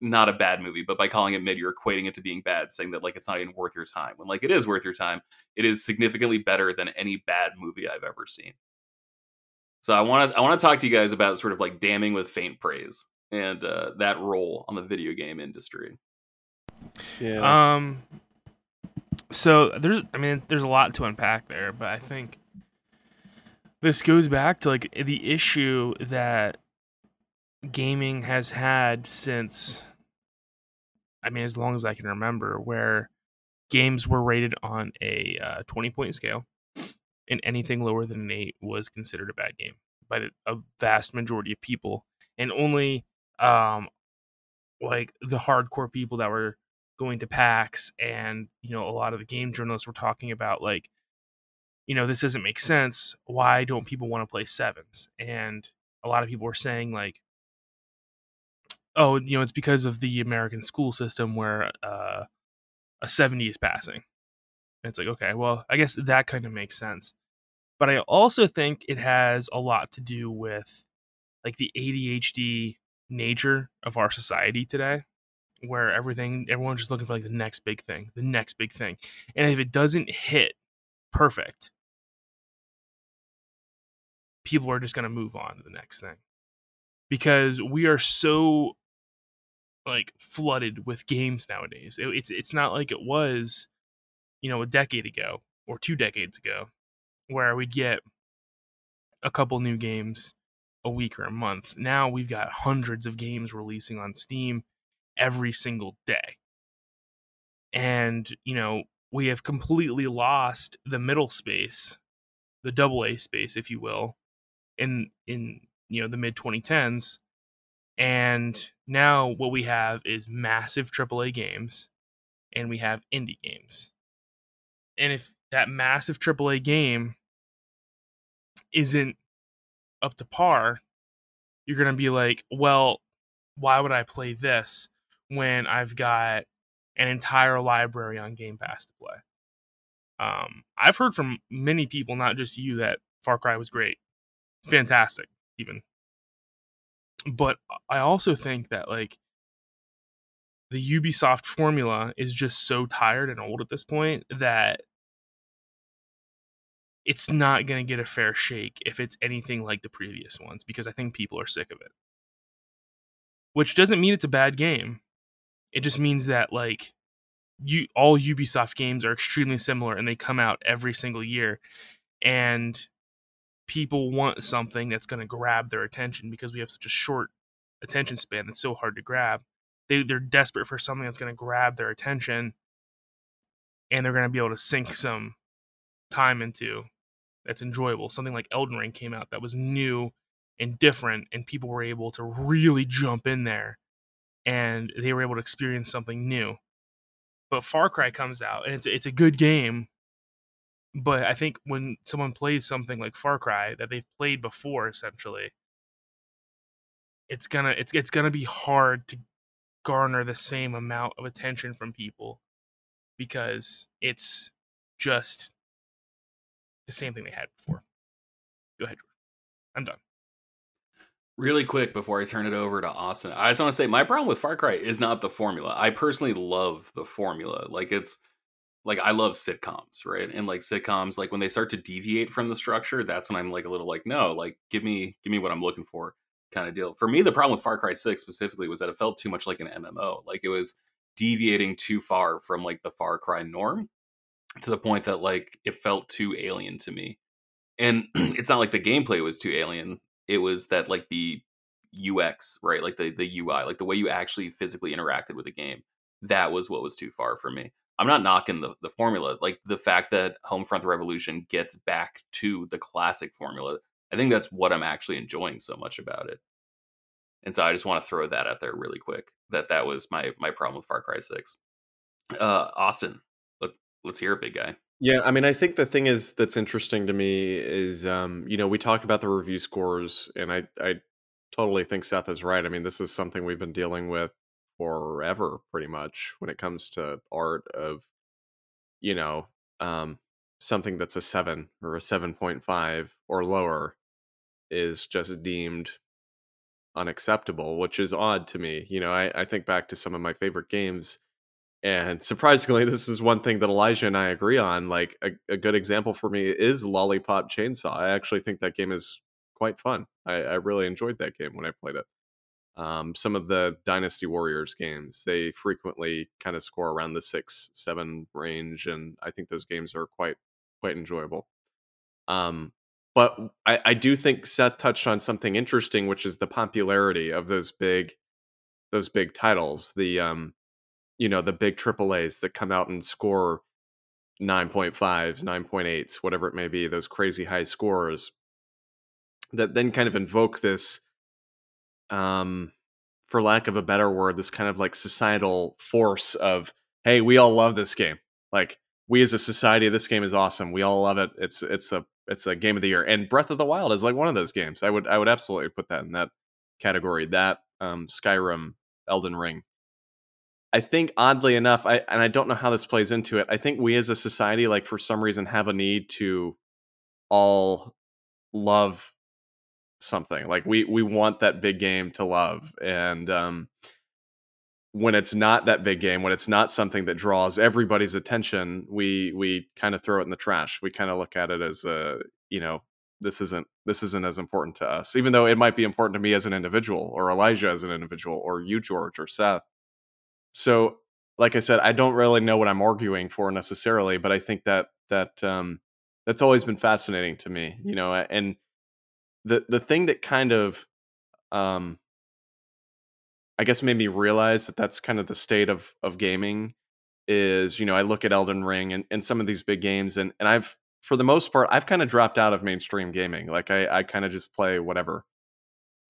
not a bad movie, but by calling it mid, you're equating it to being bad, saying that, like, it's not even worth your time. When, like, it is worth your time. It is significantly better than any bad movie I've ever seen. So I want to I want to talk to you guys about sort of like damning with faint praise and uh, that role on the video game industry. Yeah. Um. So there's I mean there's a lot to unpack there, but I think this goes back to like the issue that gaming has had since I mean as long as I can remember, where games were rated on a uh, twenty point scale. And anything lower than an eight was considered a bad game by a vast majority of people. And only um, like the hardcore people that were going to PAX and, you know, a lot of the game journalists were talking about like, you know, this doesn't make sense. Why don't people want to play sevens? And a lot of people were saying like, oh, you know, it's because of the American school system where uh, a seventy is passing. It's like, okay, well, I guess that kind of makes sense. But I also think it has a lot to do with like the A D H D nature of our society today, where everything, everyone's just looking for like the next big thing, the next big thing. And if it doesn't hit perfect, people are just going to move on to the next thing because we are so like flooded with games nowadays. It, it's, it's not like it was, you know, a decade ago or two decades ago where we'd get a couple new games a week or a month. Now we've got hundreds of games releasing on Steam every single day. And, you know, we have completely lost the middle space, the double A space, if you will, in, in, you know, the mid twenty tens. And now what we have is massive triple A games and we have indie games. And if that massive triple A game isn't up to par, you're going to be like, well, why would I play this when I've got an entire library on Game Pass to play? Um, I've heard from many people, not just you, that Far Cry was great. Fantastic, even. But I also think that like the Ubisoft formula is just so tired and old at this point that it's not going to get a fair shake if it's anything like the previous ones, because I think people are sick of it. Which doesn't mean it's a bad game. It just means that like you, all Ubisoft games are extremely similar and they come out every single year. And people want something that's going to grab their attention because we have such a short attention span that's so hard to grab. They, they're desperate for something that's going to grab their attention and they're going to be able to sink some time into that's enjoyable. Something like Elden Ring came out that was new and different and people were able to really jump in there and they were able to experience something new. But Far Cry comes out and it's it's a good game, but I think when someone plays something like Far Cry that they've played before, essentially, it's gonna it's it's gonna be hard to garner the same amount of attention from people because it's just the same thing they had before. Go ahead, Jordan. I'm done. Really quick before I turn it over to Austin, I just want to say my problem with Far Cry is not the formula. I personally love the formula. Like it's like I love sitcoms, right? And like sitcoms, like when they start to deviate from the structure, that's when I'm like a little like, no, like give me give me what I'm looking for. Kind of deal. For me, the problem with Far Cry six specifically was that it felt too much like an M M O. Like it was deviating too far from like the Far Cry norm to the point that like it felt too alien to me. And it's not like the gameplay was too alien. It was that like the U X, right? Like the, the U I, like the way you actually physically interacted with the game. That was what was too far for me. I'm not knocking the, the formula. Like the fact that Homefront: The Revolution gets back to the classic formula, I think that's what I'm actually enjoying so much about it. And so I just want to throw that out there really quick, that that was my, my problem with Far Cry six. Uh, Austin, let, let's hear it, big guy. Yeah, I mean, I think the thing is that's interesting to me is, um, you know, we talk about the review scores, and I, I totally think Seth is right. I mean, this is something we've been dealing with forever, pretty much, when it comes to art of, you know, um, something that's a seven or a seven point five or lower is just deemed unacceptable, which is odd to me. You know, I, I think back to some of my favorite games. And surprisingly, this is one thing that Elijah and I agree on. Like, a, a good example for me is Lollipop Chainsaw. I actually think that game is quite fun. I, I really enjoyed that game when I played it. Um, some of the Dynasty Warriors games, they frequently kind of score around the six, seven range. And I think those games are quite, quite enjoyable. Um, but I, I do think Seth touched on something interesting, which is the popularity of those big, those big titles. The, um, you know, the big triple A's that come out and score nine point fives, nine point eights, whatever it may be, those crazy high scores that then kind of invoke this, um, for lack of a better word, this kind of like societal force of, hey, we all love this game. Like, we as a society, this game is awesome. We all love it. It's, it's a, it's a game of the year. And Breath of the Wild is like one of those games. I would, I would absolutely put that in that category, that, um, Skyrim, Elden Ring. I think oddly enough, I and I don't know how this plays into it. I think we as a society, like, for some reason, have a need to all love something. Like, we we want that big game to love. And um, when it's not that big game, when it's not something that draws everybody's attention, we we kind of throw it in the trash. We kind of look at it as a, you know, this isn't this isn't as important to us, even though it might be important to me as an individual, or Elijah as an individual, or you, George, or Seth. So, like I said, I don't really know what I'm arguing for necessarily, but I think that that um, that's always been fascinating to me, you know. And the the thing that kind of, um, I guess, made me realize that that's kind of the state of of gaming is, you know, I look at Elden Ring and, and some of these big games, and and I've, for the most part, I've kind of dropped out of mainstream gaming. Like, I I kind of just play whatever,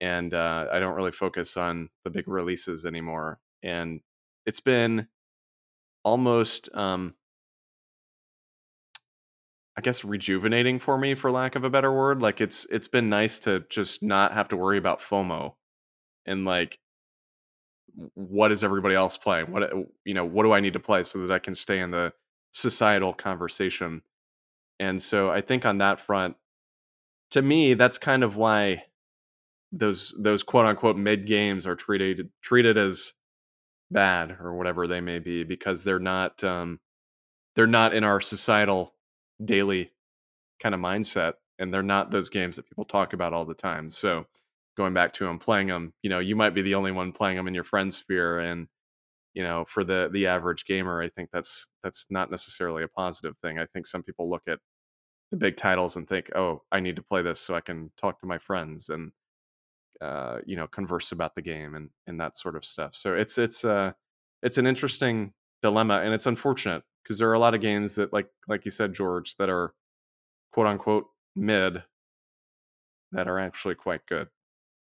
and uh, I don't really focus on the big releases anymore, and it's been almost, um, I guess, rejuvenating for me, for lack of a better word. Like, it's it's been nice to just not have to worry about FOMO and, like, what is everybody else playing? What, you know, what do I need to play so that I can stay in the societal conversation? And so I think on that front, to me, that's kind of why those those quote unquote mid games are treated treated as bad or whatever they may be, because they're not um they're not in our societal daily kind of mindset, and they're not those games that people talk about all the time. So going back to them, playing them, you know, you might be the only one playing them in your friend's sphere, and, you know, for the the average gamer, I think that's that's not necessarily a positive thing. I think some people look at the big titles and think, oh, I need to play this so I can talk to my friends and uh you know, converse about the game and and that sort of stuff. So it's it's uh it's an interesting dilemma, and it's unfortunate because there are a lot of games that, like like you said, George, that are quote unquote mid that are actually quite good,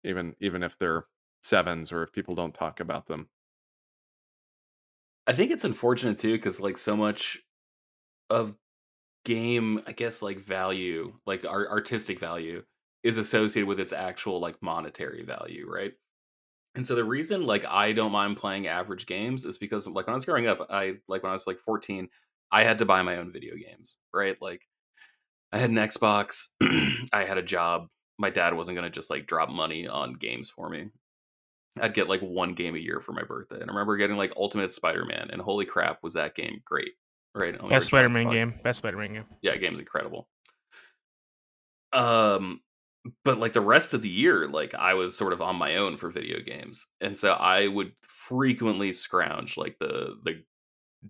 even even if they're sevens or if people don't talk about them. I think it's unfortunate too, because, like, so much of game, I guess, like, value, like our artistic value, is associated with its actual, like, monetary value, right? And so the reason, like, I don't mind playing average games is because, like, when I was growing up, I, like, when I was, like, fourteen, I had to buy my own video games, right? Like, I had an Xbox, I had a job, my dad wasn't going to just, like, drop money on games for me. I'd get, like, one game a year for my birthday, and I remember getting, like, Ultimate Spider-Man, and holy crap, was that game great, right? On Best Spider-Man Xbox. game. Best Spider-Man game. Yeah, game's incredible. Um... But, like, the rest of the year, like, I was sort of on my own for video games. And so I would frequently scrounge, like, the the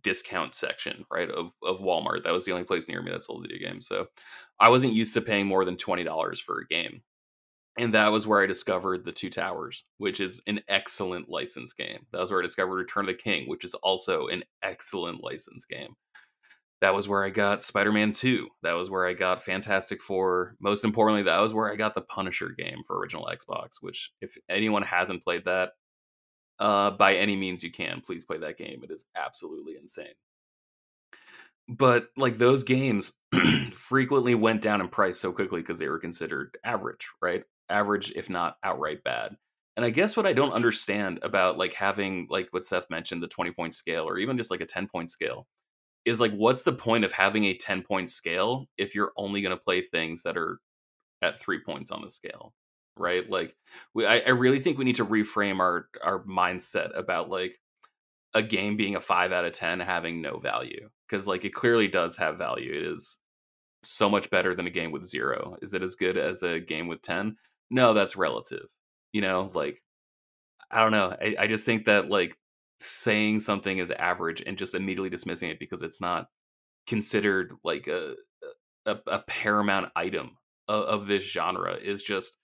discount section, right, of, of Walmart. That was the only place near me that sold video games. So I wasn't used to paying more than twenty dollars for a game. And that was where I discovered The Two Towers, which is an excellent licensed game. That was where I discovered Return of the King, which is also an excellent licensed game. That was where I got Spider-Man two. That was where I got Fantastic Four. Most importantly, that was where I got the Punisher game for original Xbox, which, if anyone hasn't played that, uh, by any means you can, please play that game. It is absolutely insane. But like those games frequently went down in price so quickly because they were considered average, right? Average, if not outright bad. And I guess what I don't understand about like having like what Seth mentioned, the twenty point scale, or even just like a ten point scale, is like, what's the point of having a ten point scale if you're only going to play things that are at three points on the scale, right? Like we, I, I really think we need to reframe our, our mindset about like a game being a five out of ten having no value. Because like it clearly does have value. It is so much better than a game with zero. Is it as good as a game with ten? No, that's relative. You know, like, I don't know. I, I just think that, like, saying something is average and just immediately dismissing it because it's not considered, like, a a, a paramount item of, of this genre is just,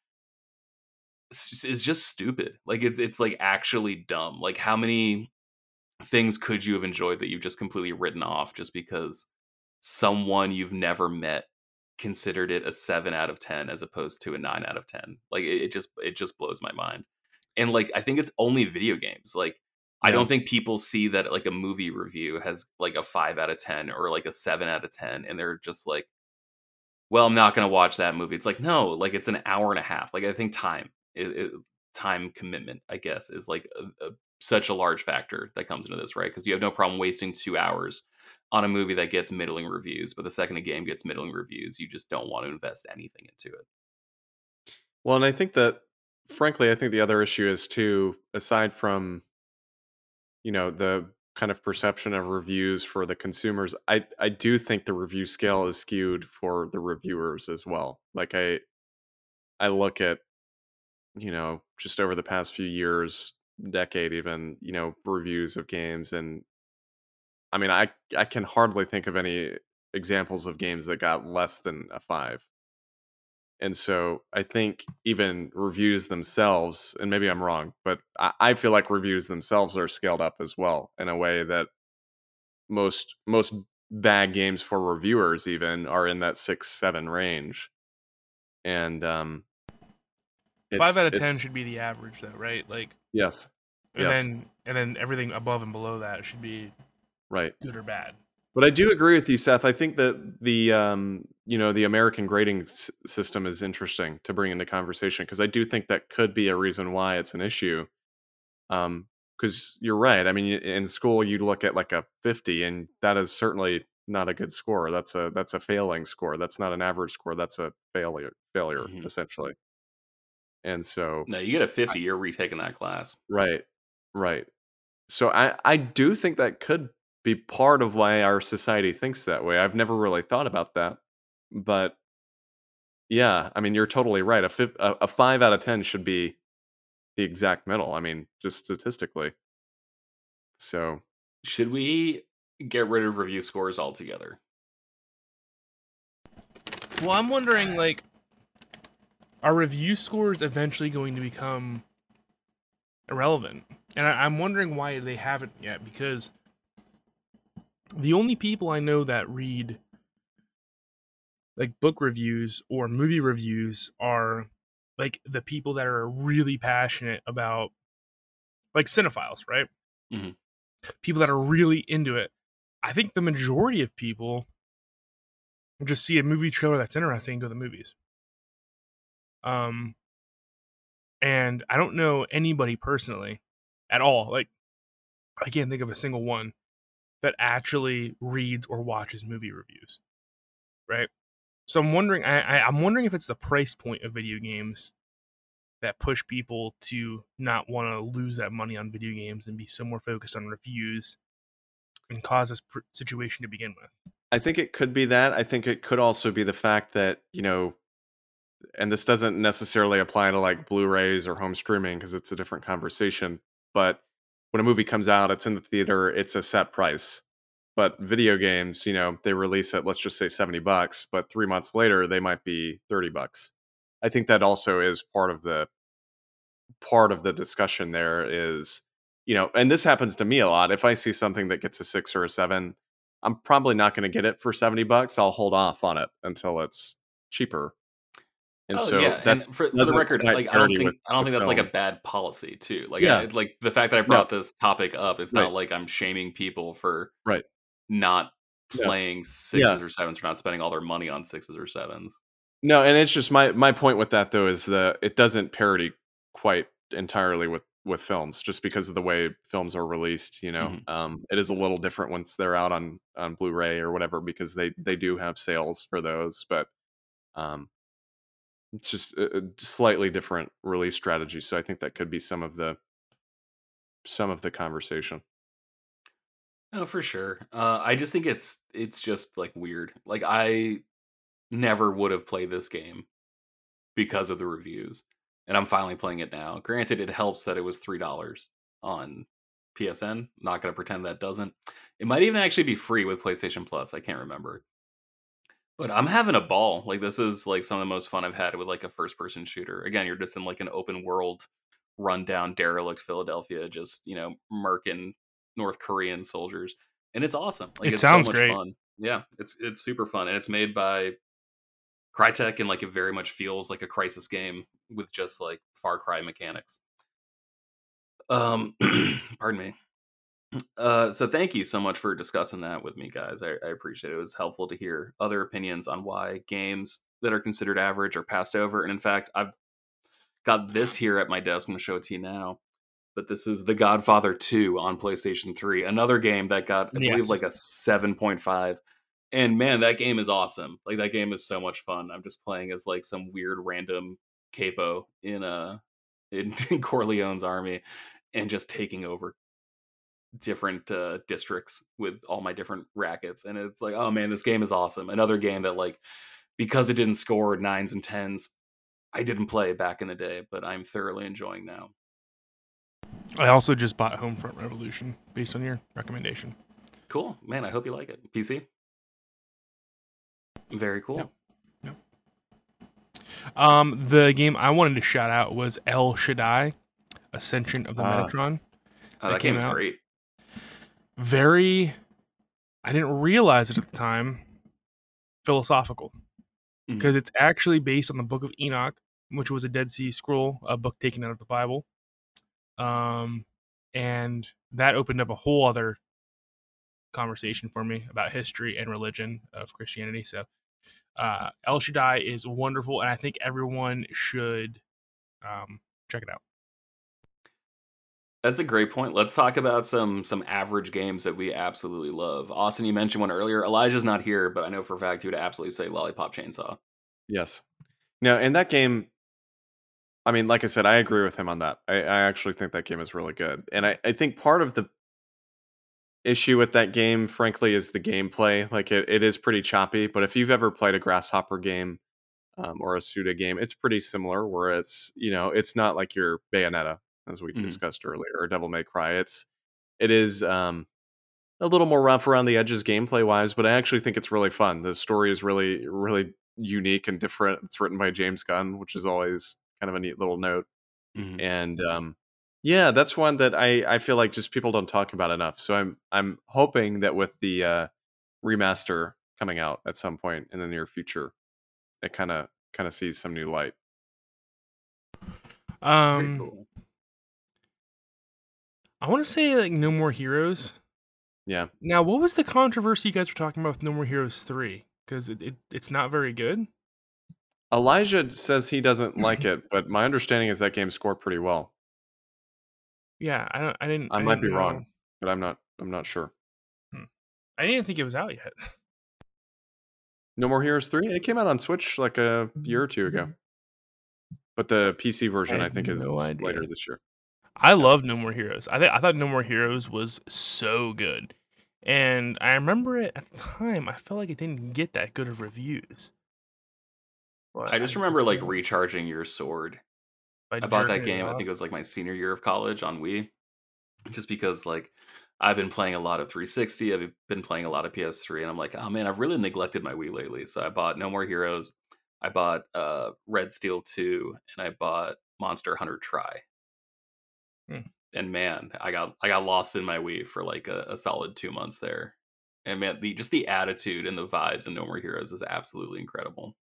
is just stupid. Like, it's, it's, like, actually dumb. Like, how many things could you have enjoyed that you've just completely written off just because someone you've never met considered it a seven out of ten as opposed to a nine out of ten? Like it, it just it just blows my mind. And like I think it's only video games. Like yeah. I don't think people see that like a movie review has like a five out of ten or like a seven out of ten, and they're just like, well, I'm not gonna watch that movie. It's like, no, like it's an hour and a half. Like I think time it, it, time commitment, I guess, is like a, a, such a large factor that comes into this, right? Because you have no problem wasting two hours on a movie that gets middling reviews, but the second a game gets middling reviews, you just don't want to invest anything into it. Well, and I think that, frankly, I think the other issue is too, aside from, you know, the kind of perception of reviews for the consumers, I, I do think the review scale is skewed for the reviewers as well. Like I, I look at, you know, just over the past few years, decade even, you know, reviews of games, and I mean, I, I can hardly think of any examples of games that got less than a five. And so I think even reviews themselves, and maybe I'm wrong, but I, I feel like reviews themselves are scaled up as well in a way that most most bad games for reviewers even are in that six, seven range. And um, it's, five out of ten should be the average though, right? Like yes, and yes. then and then everything above and below that should be right, good or bad. But I do agree with you, Seth. I think that the um, you know, the American grading s- system is interesting to bring into conversation, because I do think that could be a reason why it's an issue. Um, because you're right. I mean, in school you look at like a fifty, and that is certainly not a good score. That's a that's a failing score. That's not an average score. That's a failure failure mm-hmm. essentially. And so no, you get a fifty, I, you're retaking that class. Right, right. So I I do think that could be part of why our society thinks that way. I've never really thought about that, but yeah, I mean, you're totally right. A, fi- a, a five out of ten should be the exact middle. I mean, just statistically. So, should we get rid of review scores altogether? Well, I'm wondering, like, are review scores eventually going to become irrelevant? And I- I'm wondering why they haven't yet, because the only people I know that read like book reviews or movie reviews are like the people that are really passionate about, like, cinephiles, right? Mm-hmm. People that are really into it. I think the majority of people just see a movie trailer that's interesting and go to the movies. Um, and I don't know anybody personally at all. Like, I can't think of a single one that actually reads or watches movie reviews, right? So I'm wondering, I, I, I'm wondering if it's the price point of video games that push people to not want to lose that money on video games and be so more focused on reviews and cause this pr- situation to begin with. I think it could be that. I think it could also be the fact that, you know, and this doesn't necessarily apply to like Blu-rays or home streaming because it's a different conversation, but when a movie comes out, it's in the theater, it's a set price. But video games, you know, they release it, let's just say seventy bucks, but three months later, they might be thirty bucks. I think that also is part of the part of the discussion there is, you know, and this happens to me a lot. If I see something that gets a six or a seven, I'm probably not going to get it for seventy bucks. I'll hold off on it until it's cheaper. And oh, so yeah. that's and for, for the record, like, I don't think I don't think that's film. Like a bad policy too. Like yeah. I, like the fact that I brought no. this topic up, it's right. not like I'm shaming people for right. not playing yeah. sixes yeah. or sevens. They're not spending all their money on sixes or sevens. No, and it's just my my point with that though is that it doesn't parody quite entirely with with films, just because of the way films are released. You know, mm-hmm. um, it is a little different once they're out on on Blu-ray or whatever, because they they do have sales for those, but um, it's just a, a slightly different release strategy. So I think that could be some of the some of the conversation. No, for sure. Uh, I just think it's it's just like weird. Like I. never would have played this game because of the reviews, and I'm finally playing it now. Granted, it helps that it was three dollars on P S N. Not going to pretend that doesn't. It might even actually be free with PlayStation Plus. I can't remember, but I'm having a ball. Like this is like some of the most fun I've had with like a first-person shooter. Again, you're just in like an open world, rundown, derelict Philadelphia, just you know, murking North Korean soldiers, and it's awesome. Like it it's sounds so much great. Fun. Yeah, it's it's super fun, and it's made by Crytek, and like it very much feels like a Crysis game with just like Far Cry mechanics. Um, pardon me. Uh, so thank you so much for discussing that with me, guys. I, I appreciate it. It was helpful to hear other opinions on why games that are considered average are passed over. And in fact, I've got this here at my desk. I'm going to show it to you now. But this is The Godfather two on PlayStation three, another game that got, I yes. believe, like a seven point five. And man, that game is awesome. Like that game is so much fun. I'm just playing as like some weird random capo in a in, in Corleone's army, and just taking over different uh, districts with all my different rackets. And it's like, oh man, this game is awesome. Another game that like because it didn't score nines and tens, I didn't play back in the day, but I'm thoroughly enjoying now. I also just bought Homefront Revolution based on your recommendation. Cool, man. I hope you like it. P C. Very cool. Yep. Yep. Um, the game I wanted to shout out was El Shaddai, Ascension of the uh, Metatron. Oh, that, that came out great. Very, I didn't realize it at the time, philosophical. Because mm-hmm. it's actually based on the Book of Enoch, which was a Dead Sea Scroll, a book taken out of the Bible. Um, and that opened up a whole other conversation for me about history and religion of Christianity. So uh El Shaddai is wonderful, and I think everyone should um check it out. That's a great point. Let's talk about some some average games that we absolutely love. Austin, you mentioned one earlier. Elijah's not here, but I know for a fact you would absolutely say Lollipop Chainsaw. Yes. No, and that game, I mean, like I said, I agree with him on that. I, I actually think that game is really good. And I, I think part of the issue with that game, frankly, is the gameplay. Like it, it is pretty choppy, but if you've ever played a Grasshopper game um, or a Suda game, it's pretty similar, where it's, you know, it's not like your Bayonetta, as we mm-hmm. discussed earlier, or Devil May Cry. It's, it is um, a little more rough around the edges gameplay wise, but I actually think it's really fun. The story is really, really unique and different. It's written by James Gunn, which is always kind of a neat little note. Mm-hmm. And, um, yeah, that's one that I, I feel like just people don't talk about enough. So I'm I'm hoping that with the uh, remaster coming out at some point in the near future, it kind of kind of sees some new light. Um, cool. I want to say like No More Heroes. Yeah. Now, what was the controversy you guys were talking about with No More Heroes three? Because it, it it's not very good. Elijah says he doesn't like it, but my understanding is that game scored pretty well. Yeah, I don't. I didn't. I, I might didn't be know. wrong, but I'm not. I'm not sure. Hmm. I didn't think it was out yet. No More Heroes three. It came out on Switch like a year or two ago, but the P C version I, I think no is idea. later this year. I yeah. love No More Heroes. I th- I thought No More Heroes was so good, and I remember it at the time. I felt like it didn't get that good of reviews. But I just I remember like recharging your sword. I bought that game, I think it was like my senior year of college on Wii, just because like I've been playing a lot of three sixty, I've been playing a lot of P S three, and I'm like, oh man, I've really neglected my Wii lately. So I bought No More Heroes, I bought uh, Red Steel two, and I bought Monster Hunter Tri. Hmm. And man, I got I got lost in my Wii for like a, a solid two months there. And man, the just the attitude and the vibes in No More Heroes is absolutely incredible.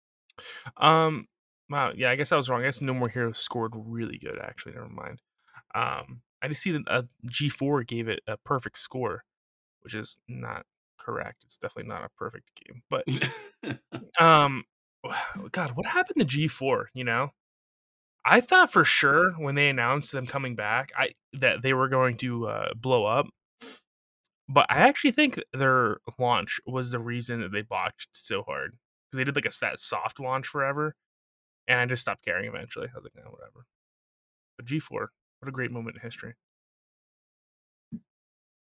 Um. Wow, yeah, I guess I was wrong. I guess No More Heroes scored really good, actually. Never mind. Um, I just see that uh, G four gave it a perfect score, which is not correct. It's definitely not a perfect game, but um, God, what happened to G four? You know, I thought for sure when they announced them coming back, I that they were going to uh, blow up. But I actually think their launch was the reason that they botched so hard, because they did like a that soft launch forever, and I just stopped caring eventually. I was like, no, whatever. But G four, what a great moment in history.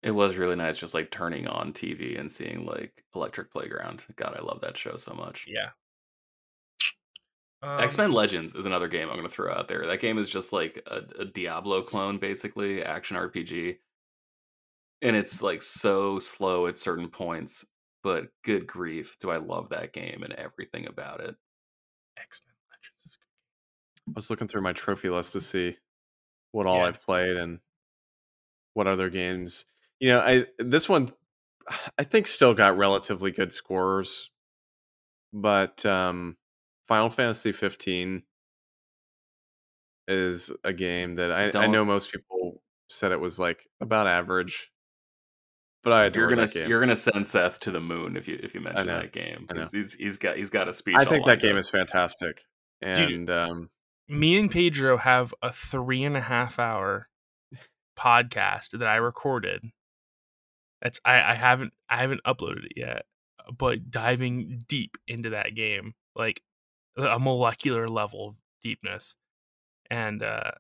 It was really nice just like turning on T V and seeing like Electric Playground. God, I love that show so much. Yeah. Um, X-Men Legends is another game I'm going to throw out there. That game is just like a, a Diablo clone, basically, action R P G. And it's like so slow at certain points, but good grief, do I love that game and everything about it. X-Men Legends. I was looking through my trophy list to see what all yeah. I've played and what other games. You know, I this one, I think, still got relatively good scores, but um, Final Fantasy fifteen is a game that I, I know most people said it was like about average. But I adore you're gonna that game. You're gonna send Seth to the moon if you if you mention that game. He's, he's got he's got a speech. I think that game up. is fantastic. And Dude, um, me and Pedro have a three and a half hour podcast that I recorded. That's I, I haven't I haven't uploaded it yet, but diving deep into that game, like a molecular level of deepness, and uh,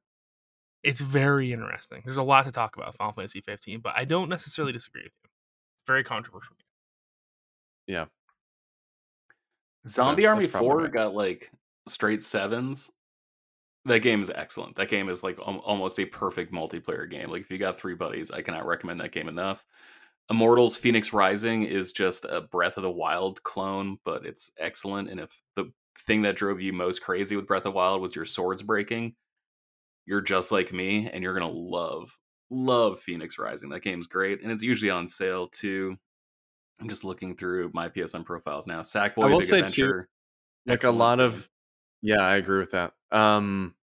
it's very interesting. There's a lot to talk about Final Fantasy fifteen, but I don't necessarily disagree with you. It's very controversial. Yeah. Zombie so, Army four right. got like straight sevens. That game is excellent. That game is like um, almost a perfect multiplayer game. Like if you got three buddies, I cannot recommend that game enough. Immortals Phoenix Rising is just a Breath of the Wild clone, but it's excellent. And if the thing that drove you most crazy with Breath of the Wild was your swords breaking, you're just like me, and you're going to love, love Phoenix Rising. That game's great, and it's usually on sale too. I'm just looking through my P S N profiles now. Sackboy, I will Big say Adventure, too, like a lot game. of, yeah, I agree with that. Um,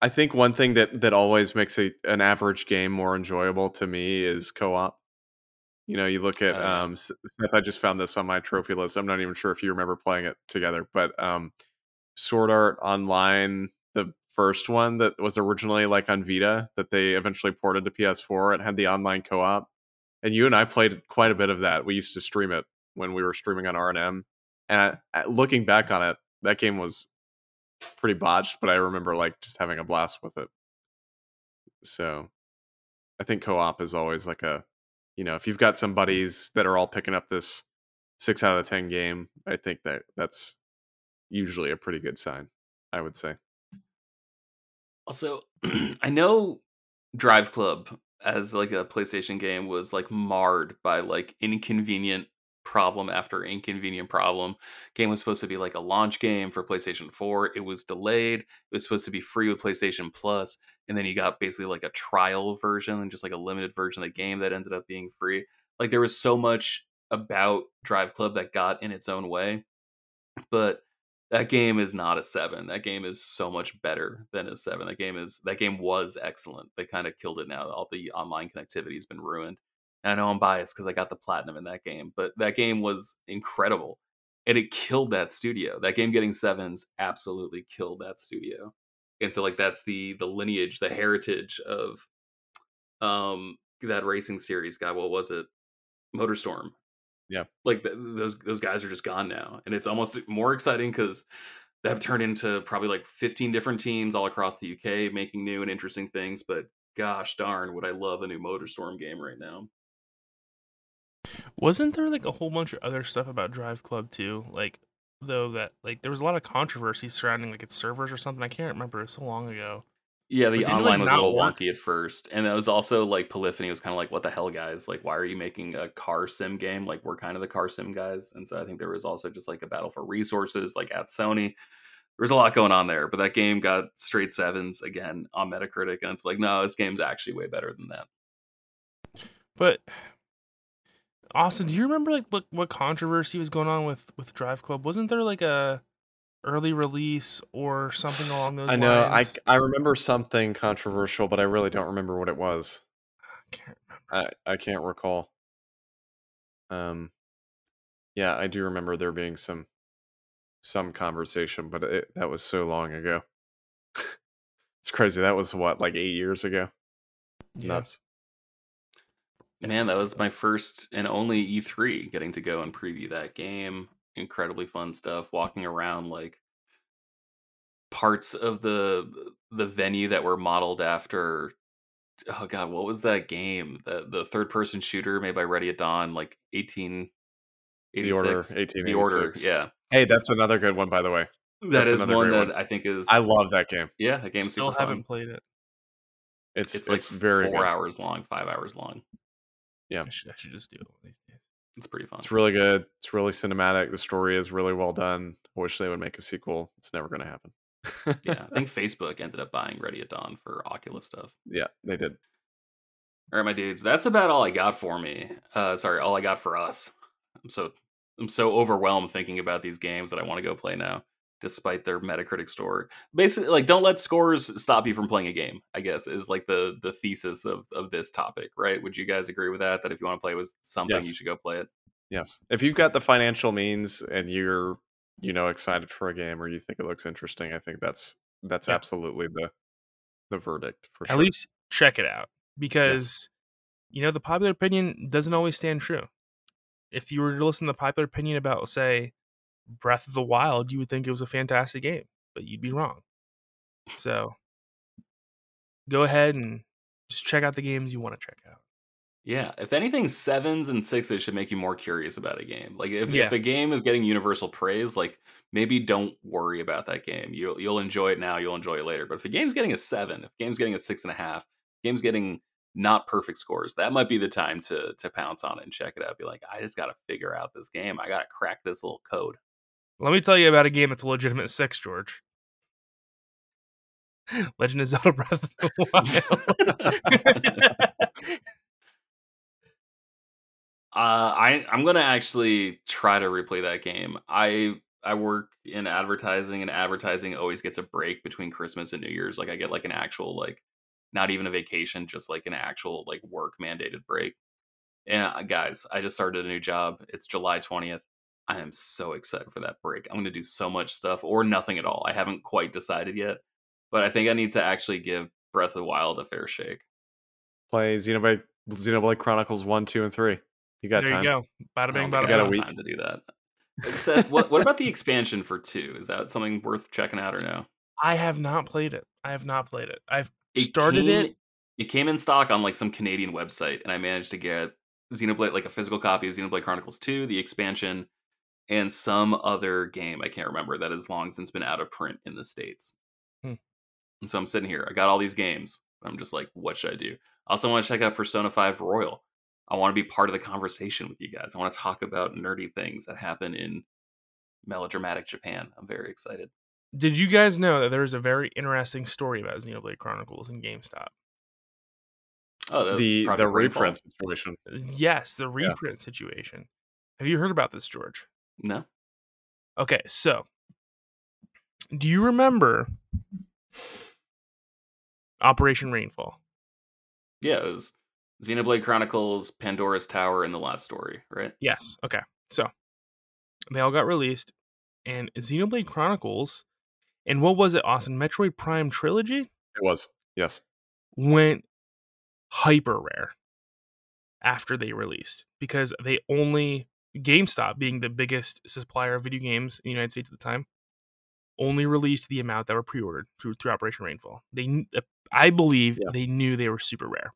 I think one thing that, that always makes a, an average game more enjoyable to me is co-op. You know, you look at, uh, um, Seth, I just found this on my trophy list. I'm not even sure if you remember playing it together, but um, Sword Art Online, the first one that was originally like on Vita that they eventually ported to P S four, it had the online co-op. And you and I played quite a bit of that. We used to stream it when we were streaming on R and M. And I, looking back on it, that game was pretty botched, but I remember like just having a blast with it. So I think co-op is always like a, you know, if you've got some buddies that are all picking up this six out of ten game, I think that that's usually a pretty good sign, I would say. Also, I know Drive Club as like a PlayStation game was like marred by like inconvenient problem after inconvenient problem. Game was supposed to be like a launch game for PlayStation four. It was delayed. It was supposed to be free with PlayStation Plus, and then you got basically like a trial version and just like a limited version of the game that ended up being free. Like there was so much about Drive Club that got in its own way, but that game is not a seven. That game is so much better than a seven. That game is that game was excellent. They kind of killed it now. All the online connectivity has been ruined. I know I'm biased because I got the platinum in that game, but that game was incredible, and it killed that studio. That game getting sevens absolutely killed that studio, and so like that's the the lineage, the heritage of um that racing series guy. What was it? MotorStorm. Yeah, like th- those those guys are just gone now, and it's almost more exciting because they've turned into probably like fifteen different teams all across the U K making new and interesting things. But gosh darn, would I love a new MotorStorm game right now. Wasn't there like a whole bunch of other stuff about Drive Club too? Like though that like there was a lot of controversy surrounding like its servers or something. I can't remember. It was so long ago. Yeah, the online was a little wonky at first, and that was also like Polyphony was kind of like, "What the hell, guys? Like, why are you making a car sim game? Like, we're kind of the car sim guys." And so I think there was also just like a battle for resources, like at Sony. There was a lot going on there, but that game got straight sevens again on Metacritic, and it's like, no, this game's actually way better than that. But. Austin, do you remember like what, what controversy was going on with, with Drive Club? Wasn't there like a early release or something along those lines? I know. Lines? I I remember something controversial, but I really don't remember what it was. I can't remember. I, I can't recall. Um, yeah, I do remember there being some some conversation, but it, that was so long ago. It's crazy. That was what, like eight years ago? Yeah. Nuts. Man, that was my first and only E three, getting to go and preview that game. Incredibly fun stuff. Walking around like parts of the the venue that were modeled after, oh god, what was that game? The the third person shooter made by Ready at Dawn, like eighteen eighty-six. The Order. The Order, yeah. Hey, that's another good one, by the way. That that's is one that one. I think is. I love that game. Yeah, that game's still super haven't fun. Played it. It's it's, it's like very four good. hours long, five hours long. Yeah, I should, I should just do it one of these days. It's pretty fun. It's really good. It's really cinematic. The story is really well done. I wish they would make a sequel. It's never going to happen. Yeah, I think Facebook ended up buying Ready at Dawn for Oculus stuff. Yeah, they did. All right, my dudes, that's about all I got for me. Uh, sorry, all I got for us. I'm so I'm so overwhelmed thinking about these games that I want to go play now, despite their Metacritic score. Basically, like, don't let scores stop you from playing a game, I guess, is like the the thesis of, of this topic, right? Would you guys agree with that? That if you want to play with something, yes, you should go play it? Yes. If you've got the financial means and you're, you know, excited for a game or you think it looks interesting, I think that's that's yeah. absolutely the the verdict for sure. At least check it out. Because, yes, you know, the popular opinion doesn't always stand true. If you were to listen to popular opinion about, say, Breath of the Wild, you would think it was a fantastic game, but you'd be wrong. So go ahead and just check out the games you want to check out. Yeah, if anything, sevens and sixes should make you more curious about a game. Like, if, yeah. if a game is getting universal praise, like, maybe don't worry about that game. You'll you'll enjoy it now, you'll enjoy it later. But if a game's getting a seven, if a game's getting a six and a half, game's getting not perfect scores, that might be the time to to pounce on it and check it out. Be like, I just got to figure out this game. I got to crack this little code. Let me tell you about a game that's a legitimate six, George. Legend of Zelda Breath of the Wild. uh, I, I'm going to actually try to replay that game. I I work in advertising, and advertising always gets a break between Christmas and New Year's. Like, I get like an actual, like, not even a vacation, just like an actual, like, work mandated break. And guys, I just started a new job. It's July twentieth. I am so excited for that break. I'm going to do so much stuff or nothing at all. I haven't quite decided yet, but I think I need to actually give Breath of the Wild a fair shake. Play Xenoblade, Xenoblade Chronicles one, two, and three. You got there time. There you go. Bada bing, bada bing. I got a week time to do that. Seth, what, what about the expansion for two? Is that something worth checking out or no? I have not played it. I have not played it. I've it started came, it. It came in stock on like some Canadian website, and I managed to get Xenoblade, like a physical copy of Xenoblade Chronicles two, the expansion, and some other game I can't remember that has long since been out of print in the States. Hmm. And so I'm sitting here. I got all these games. I'm just like, what should I do? I also want to check out Persona five Royal. I want to be part of the conversation with you guys. I want to talk about nerdy things that happen in melodramatic Japan. I'm very excited. Did you guys know that there is a very interesting story about Xenoblade Chronicles and GameStop? Oh, the the reprint situation. Yes, the reprint yeah. situation. Have you heard about this, George? No. Okay, so do you remember Operation Rainfall? Yeah, it was Xenoblade Chronicles, Pandora's Tower, and The Last Story, right? Yes. Okay, so they all got released, and Xenoblade Chronicles, and what was it, Austin? Metroid Prime Trilogy? It was, yes. Went hyper rare after they released because they only... GameStop, being the biggest supplier of video games in the United States at the time, only released the amount that were pre-ordered through, through Operation Rainfall. They, I believe, yeah. they knew they were super rare.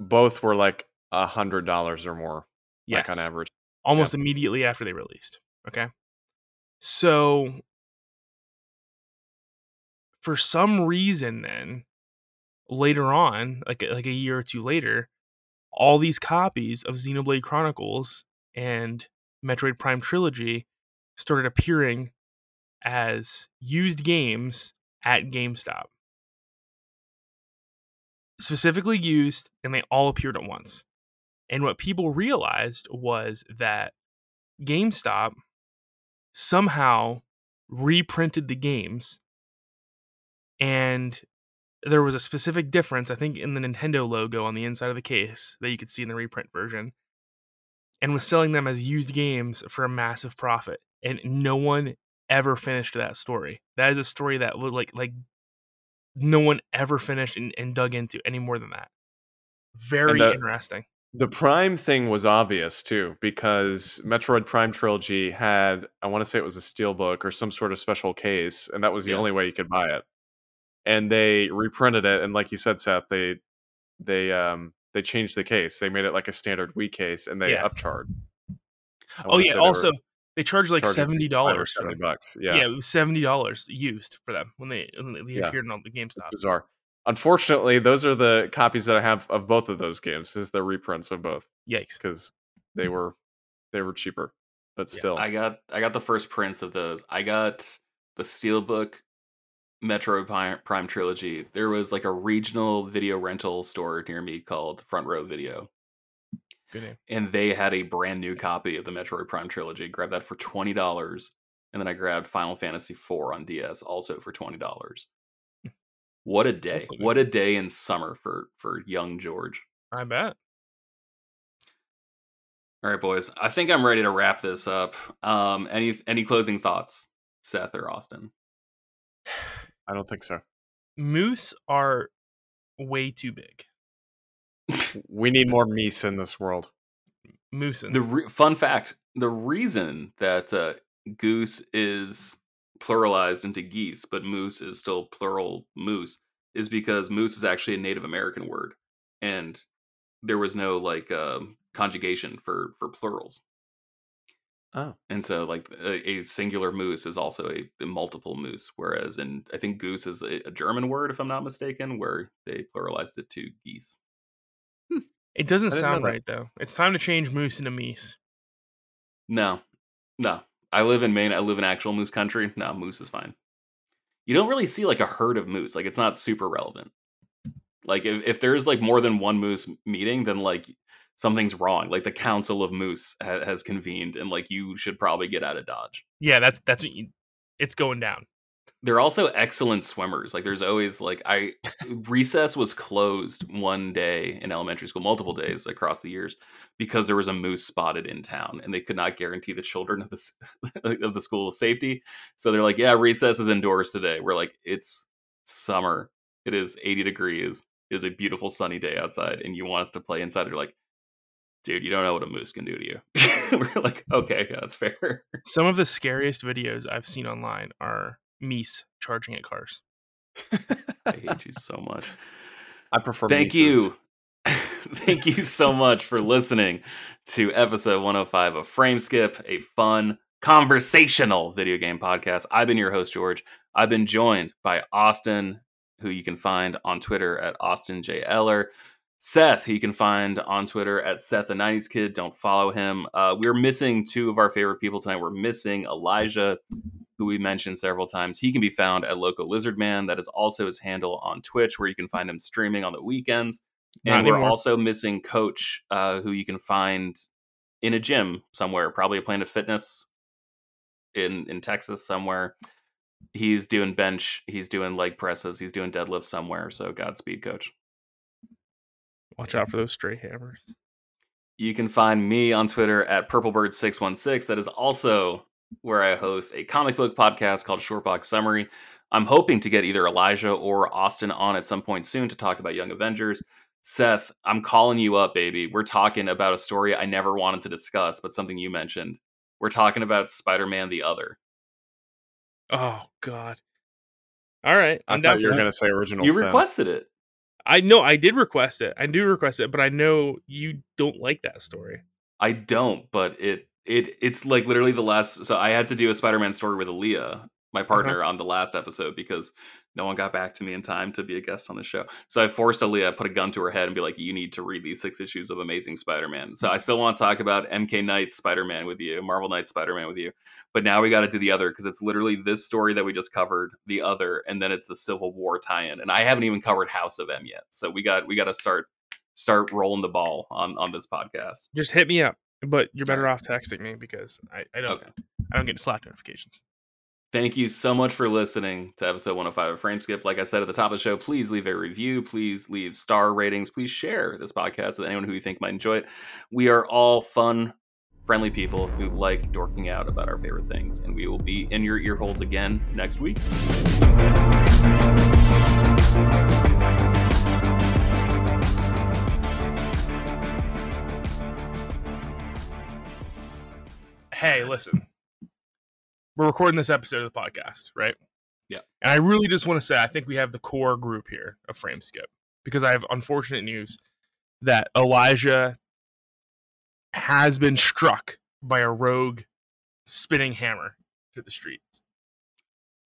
Both were like a hundred dollars or more, yes, like on average, almost yeah. immediately after they released. Okay, so for some reason, then later on, like like a year or two later, all these copies of Xenoblade Chronicles and Metroid Prime Trilogy started appearing as used games at GameStop. Specifically used, and they all appeared at once. And what people realized was that GameStop somehow reprinted the games, and there was a specific difference, I think, in the Nintendo logo on the inside of the case that you could see in the reprint version. and was selling them as used games for a massive profit. And no one ever finished that story. That is a story that would like like no one ever finished and, and dug into any more than that. Very the, interesting. The Prime thing was obvious too, because Metroid Prime Trilogy had, I want to say it was a steelbook or some sort of special case, and that was the yeah. only way you could buy it. And they reprinted it, and like you said, Seth, they they um they changed the case. They made it like a standard Wii case, and they yeah. upcharged. Oh yeah, also. They charged like seventy dollars for them. Bucks. Yeah, yeah, it was seventy dollars used for them when they, when they yeah. appeared on the GameStop. It's bizarre. Unfortunately, those are the copies that I have of both of those games. Is the reprints of both? Yikes! Because they were they were cheaper, but yeah. still. I got I got the first prints of those. I got the Steelbook Metroid Prime Trilogy. There was like a regional video rental store near me called Front Row Video. And they had a brand new copy of the Metroid Prime Trilogy. Grabbed that for twenty dollars. And then I grabbed Final Fantasy four on D S also for twenty dollars. What a day. Absolutely. What a day in summer for, for young George. I bet. All right, boys. I think I'm ready to wrap this up. Um, any any closing thoughts, Seth or Austin? I don't think so. Moose are way too big. We need more meese in this world. Moose. The re- fun fact: the reason that uh, goose is pluralized into geese, but moose is still plural moose, is because moose is actually a Native American word, and there was no like uh, conjugation for for plurals. Oh, and so like a, a singular moose is also a, a multiple moose, whereas in I think goose is a, a German word, if I'm not mistaken, where they pluralized it to geese. It doesn't sound right, though. It's time to change moose into meese. No. No. I live in Maine. I live in actual moose country. No, moose is fine. You don't really see, like, a herd of moose. Like, it's not super relevant. Like, if, if there's, like, more than one moose meeting, then, like, something's wrong. Like, the Council of Moose ha- has convened, and, like, you should probably get out of Dodge. Yeah, that's that's what you... It's going down. They're also excellent swimmers. Like there's always like I recess was closed one day in elementary school, multiple days across the years because there was a moose spotted in town and they could not guarantee the children of the, of the school safety. So they're like, yeah, recess is indoors today. We're like, it's summer. It is eighty degrees. It is a beautiful sunny day outside. And you want us to play inside. They're like, dude, you don't know what a moose can do to you. We're like, okay, yeah, that's fair. Some of the scariest videos I've seen online are meese charging at cars. I hate you so much. I prefer thank Mises. You thank you so much for listening to episode one oh five of Frameskip, a fun conversational video game podcast. I've been your host George. I've been joined by Austin, who you can find on Twitter at Austin J Eller, Seth, who you can find on Twitter at Seth the nineties Kid. Don't follow him. Uh we're missing two of our favorite people tonight. We're missing Elijah, who we mentioned several times. He can be found at Loco Lizardman. That is also his handle on Twitch, where you can find him streaming on the weekends. Not and anymore. We're also missing Coach, uh, who you can find in a gym somewhere, probably a Planet Fitness in, in Texas somewhere. He's doing bench. He's doing leg presses. He's doing deadlifts somewhere. So Godspeed, Coach. Watch out for those stray hammers. You can find me on Twitter at Purple Bird six one six. That is also where I host a comic book podcast called Shortbox Summary. I'm hoping to get either Elijah or Austin on at some point soon to talk about Young Avengers. Seth, I'm calling you up, baby. We're talking about a story I never wanted to discuss, but something you mentioned. We're talking about Spider-Man the Other. Oh, God. All right. I'm I thought you were going to say Original Sin. You requested it. I know. I did request it. I do request it, but I know you don't like that story. I don't, but it... It it's like literally the last. So I had to do a Spider-Man story with Aaliyah, my partner, uh-huh. on the last episode because no one got back to me in time to be a guest on the show. So I forced Aaliyah, I put a gun to her head and be like, you need to read these six issues of Amazing Spider-Man. So I still want to talk about M K Knight's Spider-Man with you, Marvel Knight's Spider-Man with you. But now we got to do the other because it's literally this story that we just covered, the other, and then it's the Civil War tie-in. And I haven't even covered House of M yet. So we got we got to start start rolling the ball on, on this podcast. Just hit me up. But you're better off texting me because I, I don't okay. I don't get Slack notifications. Thank you so much for listening to episode one oh five of Frameskip. Like I said at the top of the show, please leave a review. Please leave star ratings. Please share this podcast with anyone who you think might enjoy it. We are all fun friendly people who like dorking out about our favorite things. And we will be in your ear holes again next week. Hey, listen, we're recording this episode of the podcast, right? Yeah. And I really just want to say, I think we have the core group here of Frameskip, because I have unfortunate news that Elijah has been struck by a rogue spinning hammer through the streets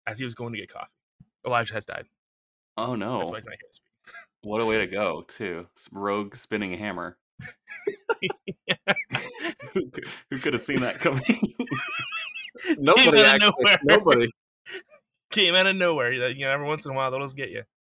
as he was going to get coffee. Elijah has died. Oh, no. That's why he's not here this week. What a way to go, too. Rogue spinning hammer. who, could, who could have seen that coming? nobody, Came actually, nobody. Came out of nowhere. You know, every once in a while, those get you.